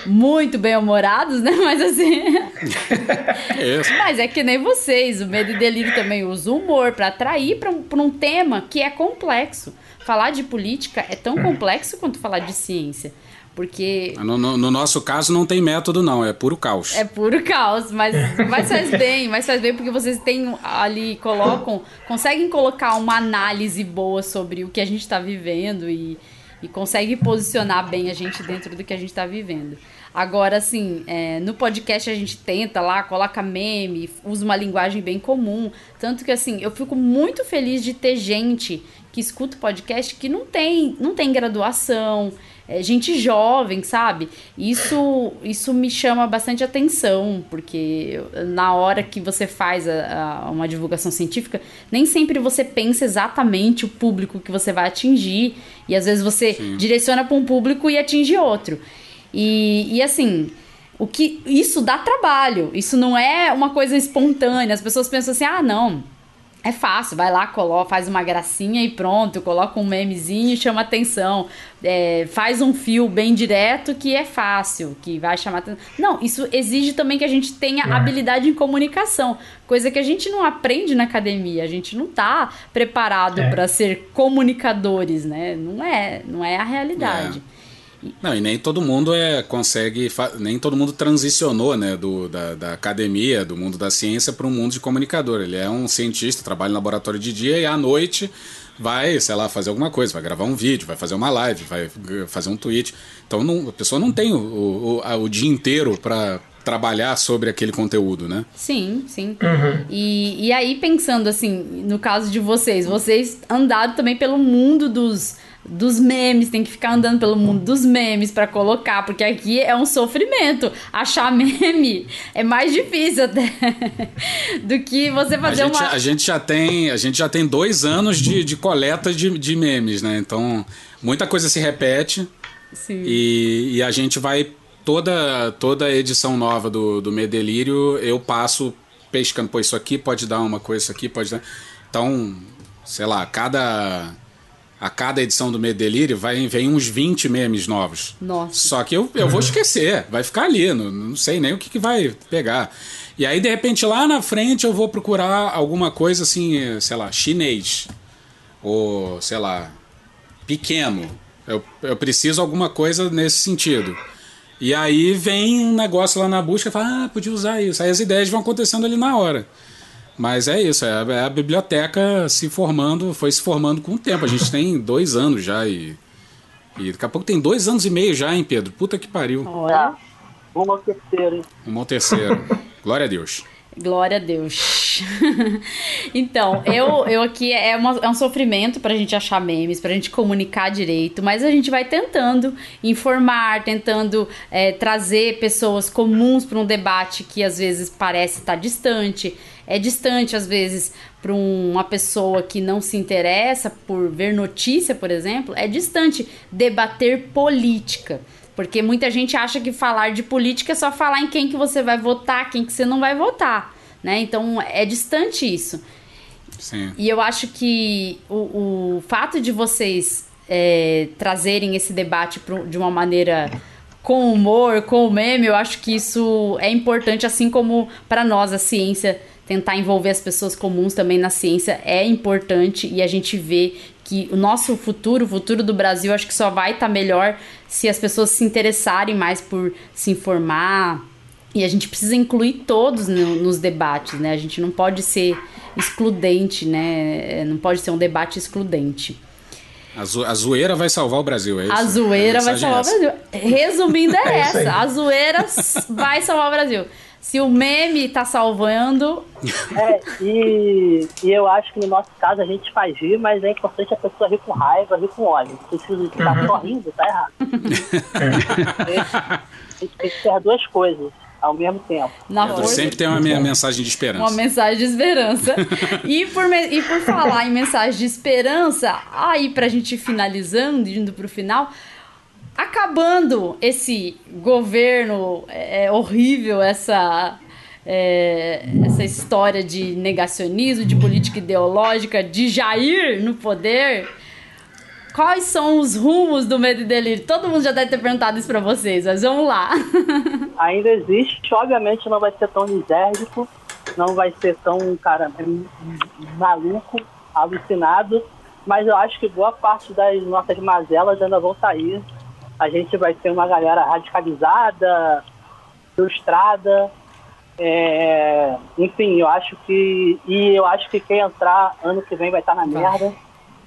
muito bem-humorados, né? Mas, assim... é. Mas é que nem vocês. O Medo e Delírio também usa humor para atrair para um, um tema que é complexo. Falar de política é tão complexo quanto falar de ciência. Porque... No, no, no nosso caso não tem método não, é puro caos. É puro caos, mas, mas faz bem, mas faz bem porque vocês têm ali, colocam, conseguem colocar uma análise boa sobre o que a gente está vivendo e, e conseguem posicionar bem a gente dentro do que a gente está vivendo. Agora, assim, é, no podcast a gente tenta lá, coloca meme, usa uma linguagem bem comum, tanto que, assim, eu fico muito feliz de ter gente que escuta o podcast que não tem, não tem graduação, é gente jovem, sabe? Isso, isso me chama bastante atenção, porque na hora que você faz a, a, uma divulgação científica, nem sempre você pensa exatamente o público que você vai atingir, e às vezes você Sim. direciona para um público e atinge outro. E, e assim... O que, isso dá trabalho, isso não é uma coisa espontânea, as pessoas pensam assim, ah, não, é fácil, vai lá, coloca, faz uma gracinha e pronto, coloca um memezinho e chama atenção, é, faz um fio bem direto que é fácil, que vai chamar atenção. Não, isso exige também que a gente tenha é. habilidade em comunicação, coisa que a gente não aprende na academia, a gente não tá preparado é. para ser comunicadores, né? Não é, não é a realidade. É. Não, e nem todo mundo é, consegue, nem todo mundo transicionou, né, do, da, da academia, do mundo da ciência para um mundo de comunicador. Ele é um cientista, trabalha no laboratório de dia e à noite vai, sei lá, fazer alguma coisa, vai gravar um vídeo, vai fazer uma live, vai fazer um tweet. Então não, a pessoa não tem o, o, o, o dia inteiro para trabalhar sobre aquele conteúdo, né? Sim, sim. Uhum. E, e aí pensando assim, no caso de vocês, vocês andaram também pelo mundo dos... dos memes, tem que ficar andando pelo mundo dos memes pra colocar, porque aqui é um sofrimento, achar meme é mais difícil até do que você fazer a gente, uma... A gente já tem, a gente já tem dois anos de, de coleta de, de memes, né, então muita coisa se repete. Sim. E, e a gente vai, toda, toda edição nova do, do Medo e Delírio, eu passo pescando, pô, isso aqui pode dar uma coisa, isso aqui pode dar, então, sei lá, cada... A cada edição do Medo e Delírio vai, vem uns vinte memes novos. Nossa. Só que eu, eu vou esquecer. Vai ficar ali. Não, não sei nem o que, que vai pegar. E aí, de repente, lá na frente eu vou procurar alguma coisa assim, sei lá, chinês. Ou, sei lá, pequeno. Eu, eu preciso de alguma coisa nesse sentido. E aí vem um negócio lá na busca e fala, ah, podia usar isso. Aí as ideias vão acontecendo ali na hora. Mas é isso, é a biblioteca se formando, foi se formando com o tempo. A gente tem dois anos já e, e daqui a pouco tem dois anos e meio já, hein, Pedro? Puta que pariu. Olha, um ao terceiro, hein? Um ao terceiro. Glória a Deus. Glória a Deus. Então, eu, eu aqui é, uma, é um sofrimento pra gente achar memes, pra gente comunicar direito, mas a gente vai tentando informar, tentando é, trazer pessoas comuns pra um debate que às vezes parece estar distante. É distante, às vezes, para uma pessoa que não se interessa por ver notícia, por exemplo, é distante debater política. Porque muita gente acha que falar de política é só falar em quem que você vai votar, quem que você não vai votar, né? Então, é distante isso. Sim. E eu acho que o, o fato de vocês é, trazerem esse debate pro, de uma maneira... com humor, com o meme, eu acho que isso é importante, assim como para nós, a ciência... tentar envolver as pessoas comuns também na ciência é importante, e a gente vê que o nosso futuro, o futuro do Brasil, acho que só vai estar melhor se as pessoas se interessarem mais por se informar. E a gente precisa incluir todos no, nos debates, né? A gente não pode ser excludente, né? Não pode ser um debate excludente. A, zo- a zoeira vai salvar o Brasil, é isso? A zoeira a vai salvar essa. o Brasil. Resumindo, é essa. A zoeira vai salvar o Brasil. Se o meme tá salvando... É, e, e eu acho que no nosso caso a gente faz rir, mas é importante a pessoa rir com raiva, rir com ódio. Se você tá uhum. só rindo, tá errado. a, gente, a gente quer duas coisas ao mesmo tempo. Na Pedro, força, sempre tem uma mensagem de esperança. Uma mensagem de esperança. E, por, e por falar em mensagem de esperança, aí pra gente finalizando, indo pro final... Acabando esse governo é, horrível, essa, é, essa história de negacionismo, de política ideológica, de Jair no poder, quais são os rumos do medo e delírio? Todo mundo já deve ter perguntado isso para vocês, mas vamos lá. Ainda existe, obviamente não vai ser tão misérgico, não vai ser tão, cara, maluco, alucinado, mas eu acho que boa parte das nossas mazelas ainda vão sair. A gente vai ter uma galera radicalizada, frustrada, é, enfim, eu acho que... E eu acho que quem entrar ano que vem vai estar na merda,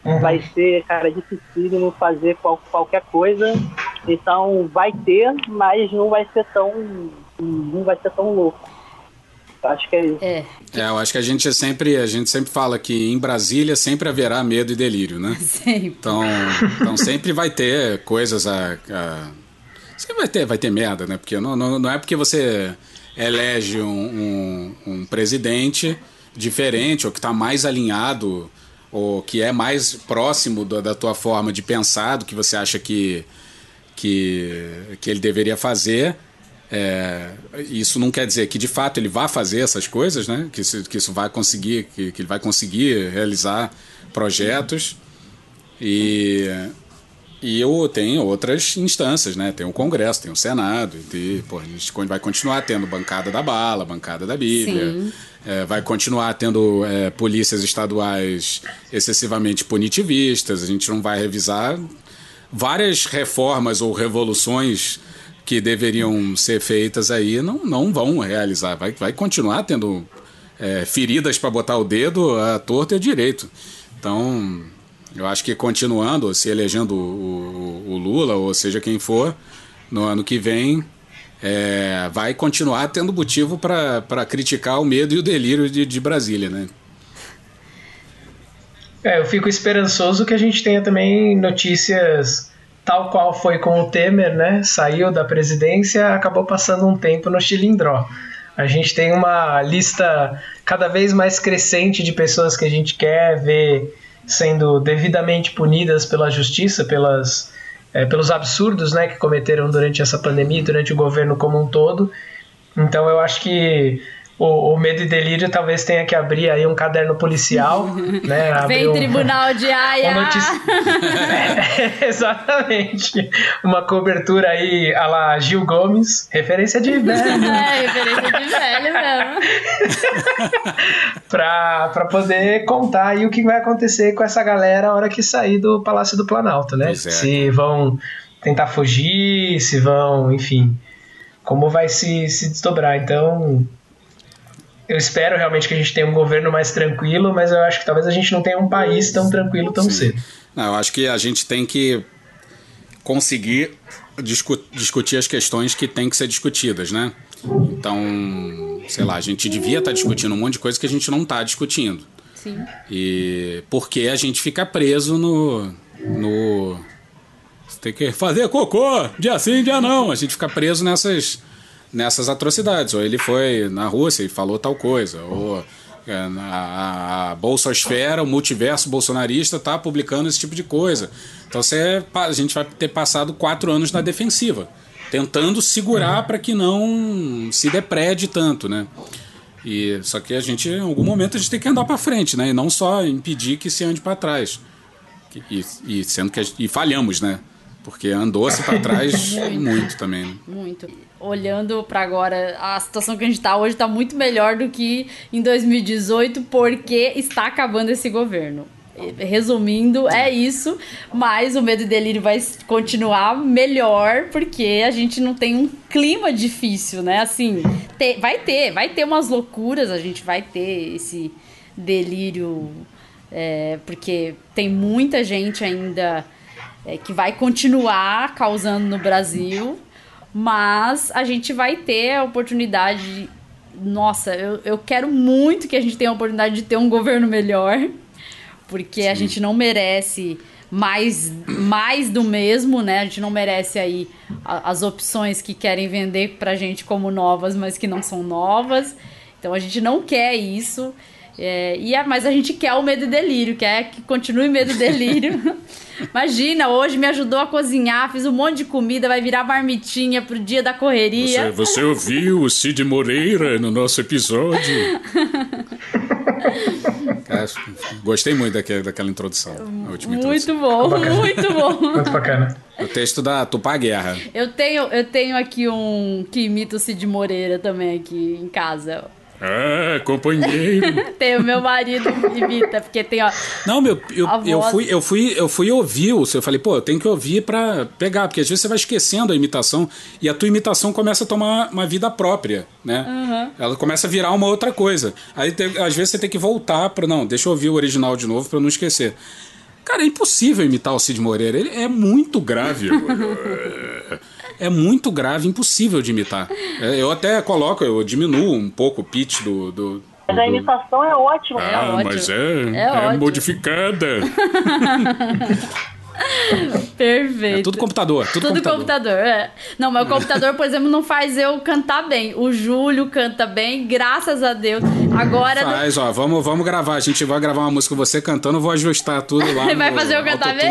uhum. vai ser, cara, dificílimo fazer qual, qualquer coisa, então vai ter, mas não vai ser tão, não vai ser tão louco. Acho que é isso. É. é, eu acho que a gente sempre, a gente sempre fala que em Brasília sempre haverá medo e delírio, né? Sempre. Então, então sempre vai ter coisas a, a... Sempre vai ter, vai ter merda, né? Porque não, não, não é porque você elege um, um, um presidente diferente, ou que está mais alinhado, ou que é mais próximo do, da tua forma de pensar, do que você acha que, que, que ele deveria fazer... É, isso não quer dizer que de fato ele vá fazer essas coisas, né? Que isso, que isso vai conseguir, que, que ele vai conseguir realizar projetos. E, e eu tenho outras instâncias, né? Tem o Congresso, tem o Senado, e, pô, a gente vai continuar tendo bancada da bala, bancada da Bíblia, é, vai continuar tendo é, polícias estaduais excessivamente punitivistas. A gente não vai revisar várias reformas ou revoluções que deveriam ser feitas aí, não, não vão realizar, vai, vai continuar tendo é, feridas para botar o dedo à torta e à direito. Então, eu acho que continuando, se elegendo o, o, o Lula, ou seja quem for, no ano que vem, é, vai continuar tendo motivo para criticar o medo e o delírio de, de Brasília, né? É, eu fico esperançoso que a gente tenha também notícias... Tal qual foi com o Temer, né? Saiu da presidência, acabou passando um tempo no Chilindró. A gente tem uma lista cada vez mais crescente de pessoas que a gente quer ver sendo devidamente punidas pela justiça, pelas, é, pelos absurdos, né, que cometeram durante essa pandemia e durante o governo como um todo. Então eu acho que O, o medo e delírio talvez tenha que abrir aí um caderno policial, né? Vem um, tribunal de Haia! Notici... é, exatamente. Uma cobertura aí à la Gil Gomes, referência de velho. É, referência de velho mesmo. pra, pra poder contar aí o que vai acontecer com essa galera a hora que sair do Palácio do Planalto, né? Exato. Se vão tentar fugir, se vão, enfim, como vai se, se desdobrar. Então... Eu espero realmente que a gente tenha um governo mais tranquilo, mas eu acho que talvez a gente não tenha um país tão tranquilo tão Sim. cedo. Não, eu acho que a gente tem que conseguir discu- discutir as questões que têm que ser discutidas, né? Então, sei lá, a gente devia estar tá discutindo um monte de coisa que a gente não está discutindo. Sim. E porque a gente fica preso no... no você tem que fazer cocô, dia sim, dia não. A gente fica preso nessas... nessas atrocidades, ou ele foi na Rússia e falou tal coisa, ou a, a bolsosfera, o multiverso bolsonarista está publicando esse tipo de coisa. Então você, a gente vai ter passado quatro anos na defensiva, tentando segurar para que não se deprede tanto, né? E, só que a gente, em algum momento a gente tem que andar para frente, né? E não só impedir que se ande para trás. E, e, sendo que a, e falhamos, né? Porque andou-se para trás muito, muito também. Né? Muito. Olhando para agora, a situação que a gente está hoje está muito melhor do que em dois mil e dezoito, porque está acabando esse governo. Resumindo, é isso, mas o Medo e Delírio vai continuar melhor, porque a gente não tem um clima difícil, né? Assim, te, vai ter, vai ter umas loucuras, a gente vai ter esse delírio, é, porque tem muita gente ainda é, que vai continuar causando no Brasil, mas a gente vai ter a oportunidade, nossa, eu, eu quero muito que a gente tenha a oportunidade de ter um governo melhor, porque Sim. a gente não merece mais, mais do mesmo, né? A gente não merece aí as opções que querem vender pra gente como novas, mas que não são novas. Então a gente não quer isso. É, e é, mas a gente quer o Medo e Delírio, quer que continue Medo e Delírio. Imagina, hoje me ajudou a cozinhar, fiz um monte de comida, vai virar marmitinha pro dia da correria. Você, você ouviu o Cid Moreira no nosso episódio? Cara, gostei muito daquela, daquela introdução, a última muito introdução. Bom, muito bom. Muito bacana. O texto da Tupã Guerra. Eu tenho, eu tenho aqui um que imita o Cid Moreira também aqui em casa. Ah, companheiro. Tem o meu marido imita, porque tem, ó. Não, meu, eu, eu, fui, eu, fui, eu fui ouvir o seu. Eu falei, pô, eu tenho que ouvir pra pegar, porque às vezes você vai esquecendo a imitação e a tua imitação começa a tomar uma vida própria, né? Uhum. Ela começa a virar uma outra coisa. Aí te, às vezes você tem que voltar pra. Não, deixa eu ouvir o original de novo pra não esquecer. Cara, é impossível imitar o Cid Moreira, ele é muito grave. É muito grave, impossível de imitar. Eu até coloco, eu diminuo um pouco o pitch do... do mas a imitação do... é ótima. Ah, é ótimo. Mas é, é, é modificada. Perfeito. É tudo computador. Tudo, tudo computador. computador é. Não, mas o computador, por exemplo, não faz eu cantar bem. O Júlio canta bem, graças a Deus. Agora. Faz, não... ó, vamos, vamos gravar. A gente vai gravar uma música você cantando, eu vou ajustar tudo lá. Você vai fazer eu cantar bem?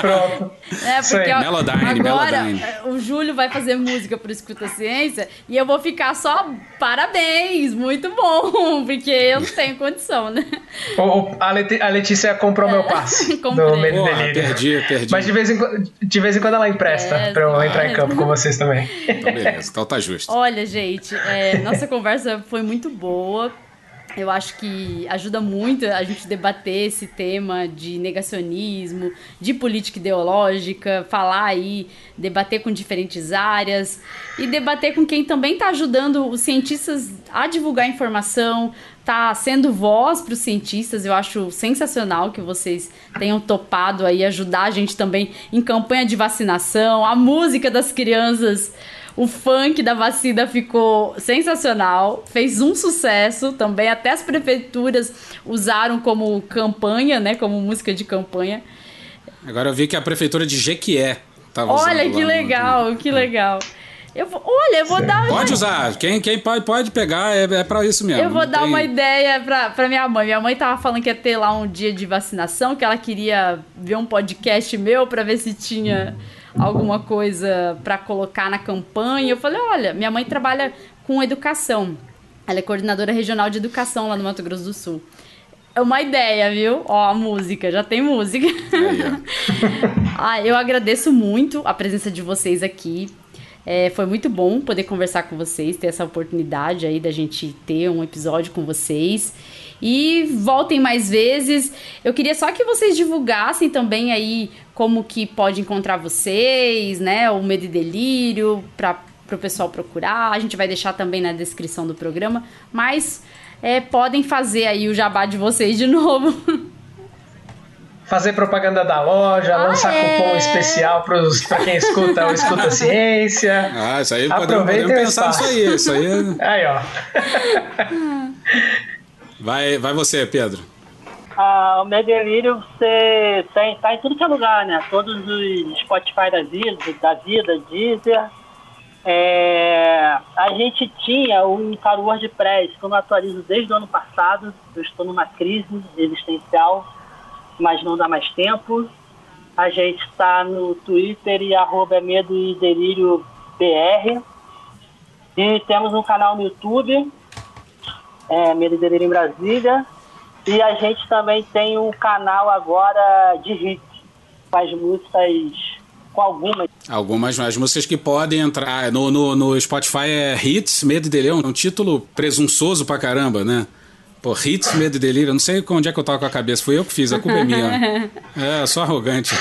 Pronto. É, porque ó, Melodyne, agora Melodyne. O Júlio vai fazer música pro Escuta Ciência e eu vou ficar só parabéns, muito bom, porque eu não tenho condição, né? O, a, Leti- a Letícia comprou é. meu passe. Comprei. Do... Porra, perdi, perdi. Mas de vez em, de vez em quando ela empresta é, pra eu é. entrar em campo com vocês também. Então, beleza, então tá justo. Olha, gente, é, nossa conversa foi muito boa. Eu acho que ajuda muito a gente debater esse tema de negacionismo, de política ideológica, falar aí, debater com diferentes áreas e debater com quem também tá ajudando os cientistas a divulgar informação, tá sendo voz para os cientistas. Eu acho sensacional que vocês tenham topado aí ajudar a gente também em campanha de vacinação, a música das crianças. O funk da vacina ficou sensacional, fez um sucesso também, até as prefeituras usaram como campanha, né, como música de campanha. Agora eu vi que a prefeitura de Jequié estava usando. Olha, que legal, no... que legal. Eu vou, olha, eu vou Sim. dar uma... Pode usar, quem, quem pode, pode pegar, é, é pra isso mesmo. Eu vou dar tem... uma ideia pra, pra minha mãe. Minha mãe tava falando que ia ter lá um dia de vacinação, que ela queria ver um podcast meu pra ver se tinha... alguma coisa para colocar na campanha. Eu falei, olha, minha mãe trabalha com educação. Ela é coordenadora regional de educação lá no Mato Grosso do Sul. É uma ideia, viu? Ó, a música, já tem música. Ah, eu agradeço muito a presença de vocês aqui. É, foi muito bom poder conversar com vocês, ter essa oportunidade aí da gente ter um episódio com vocês. E voltem mais vezes. Eu queria só que vocês divulgassem também aí como que pode encontrar vocês, né? O Medo e Delírio, para o pessoal procurar. A gente vai deixar também na descrição do programa. Mas é, podem fazer aí o jabá de vocês de novo. Fazer propaganda da loja, ah, lançar é. cupom especial para quem escuta ou Escuta Ciência. Ah, isso aí podemos, podemos pensar nisso aí. Isso aí, é... aí ó. Vai, vai você, Pedro. Ah, o Medo e Delírio, você tem, tá em tudo que é lugar, né? Todos os Spotify da vida, da vida Deezer. É, a gente tinha um para o WordPress, que eu não atualizo desde o ano passado. Eu estou numa crise existencial, mas não dá mais tempo. A gente está no Twitter e arroba Medo e Delírio B R. E temos um canal no YouTube, é, Medo e Delírio em Brasília. E a gente também tem um canal agora de hits, faz músicas com algumas. Algumas as músicas que podem entrar. No, no, no Spotify é Hits, Medo e Delírio, é um título presunçoso pra caramba, né? Pô, Hits, Medo e Delírio, eu não sei onde é que eu tava com a cabeça, fui eu que fiz, a culpa é minha. É, eu sou arrogante.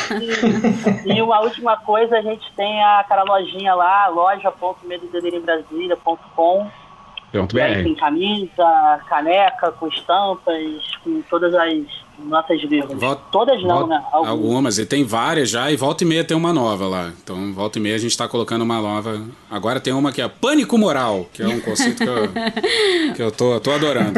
E, e uma última coisa, a gente tem a cara lojinha lá, loja ponto medo e delírio em brasília ponto com. E aí tem camisa, caneca, com estampas, com todas as nossas vírgulas. Volta, todas não, volta, né? Algumas. algumas. E tem várias já, e volta e meia tem uma nova lá. Então, volta e meia a gente tá colocando uma nova. Agora tem uma que é pânico moral, que é um conceito que eu, que eu tô, tô adorando.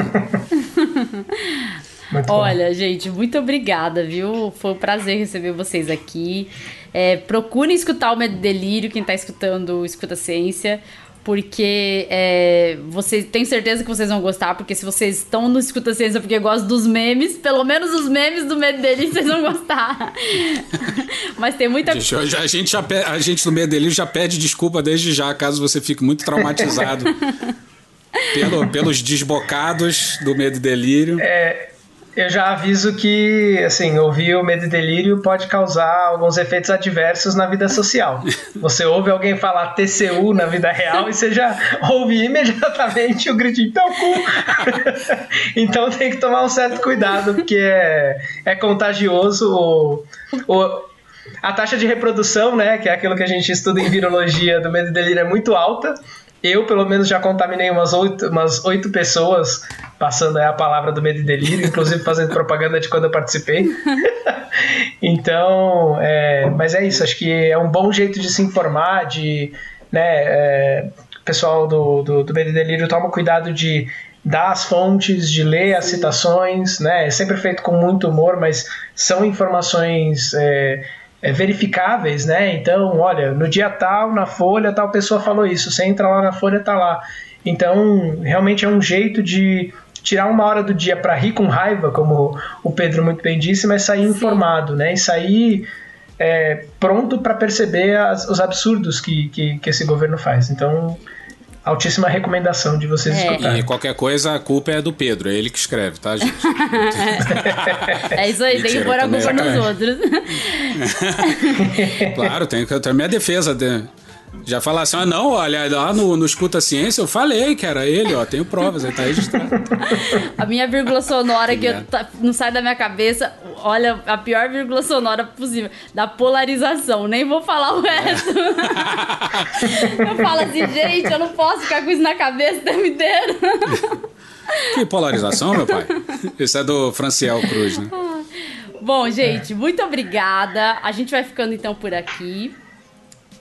Olha, gente, muito obrigada, viu? Foi um prazer receber vocês aqui. É, procurem escutar o Medo e Delírio, quem tá escutando Escuta Ciência. Porque é, vocês, tenho certeza que vocês vão gostar, porque se vocês estão no Escuta Ciência porque gostam dos memes, pelo menos os memes do Medo e Delírio vocês vão gostar. Mas tem muita coisa. A gente, já, a gente do Medo e Delírio já pede desculpa desde já, caso você fique muito traumatizado pelo, pelos desbocados do Medo e Delírio. É, eu já aviso que, assim, ouvir o Medo e Delírio pode causar alguns efeitos adversos na vida social. Você ouve alguém falar T C U na vida real e você já ouve imediatamente o gritinho "teu cu". Então tem que tomar um certo cuidado, porque é, é contagioso. O, o, a taxa de reprodução, né, que é aquilo que a gente estuda em virologia do Medo e Delírio, é muito alta. Eu, pelo menos, já contaminei umas oito, umas oito pessoas passando a palavra do Medo e Delírio, inclusive fazendo propaganda de quando eu participei. Então, é, mas é isso, acho que é um bom jeito de se informar, de, né, é, pessoal do, do, do Medo e Delírio, toma cuidado de dar as fontes, de ler as citações, né, é sempre feito com muito humor, mas são informações... É, verificáveis, né? Então, olha, no dia tal, na Folha, tal pessoa falou isso, você entra lá na Folha, tá lá. Então, realmente é um jeito de tirar uma hora do dia para rir com raiva, como o Pedro muito bem disse, mas sair Sim. informado, né? E sair é, pronto para perceber as, os absurdos que, que, que esse governo faz. Então, altíssima recomendação de vocês é. escutarem. E qualquer coisa, a culpa é do Pedro, é ele que escreve, tá, gente? É isso aí, tem que pôr a culpa nos outros. Claro, tem que ter minha defesa. De... Já falar assim, ah, não, olha, lá no, no Escuta Ciência eu falei que era ele, ó, tenho provas, ele tá registrado. A minha vírgula sonora que eu tá, não sai da minha cabeça, olha, a pior vírgula sonora possível, da polarização, nem vou falar o resto. Eu falo assim, gente, eu não posso ficar com isso na cabeça o tempo inteiro. Que polarização, meu pai? Isso é do Franciel Cruz, né? Bom, gente, muito obrigada, a gente vai ficando então por aqui.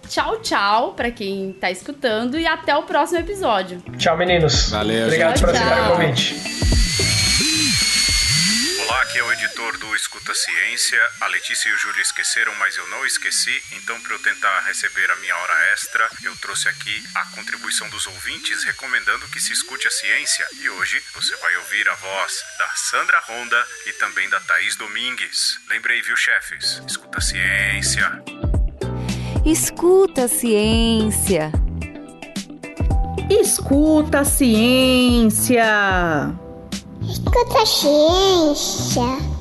Tchau, tchau pra quem tá escutando e até o próximo episódio. Tchau, meninos. Valeu. Obrigado por aceitar o convite. Olá, aqui é o editor do Escuta Ciência. A Letícia e o Júlio esqueceram, mas eu não esqueci. Então, para eu tentar receber a minha hora extra, eu trouxe aqui a contribuição dos ouvintes recomendando que se escute a ciência. E hoje você vai ouvir a voz da Sandra Ronda e também da Thaís Domingues. Lembrei, viu, chefes? Escuta a ciência. Escuta a ciência. Escuta a ciência. Escuta a ciência.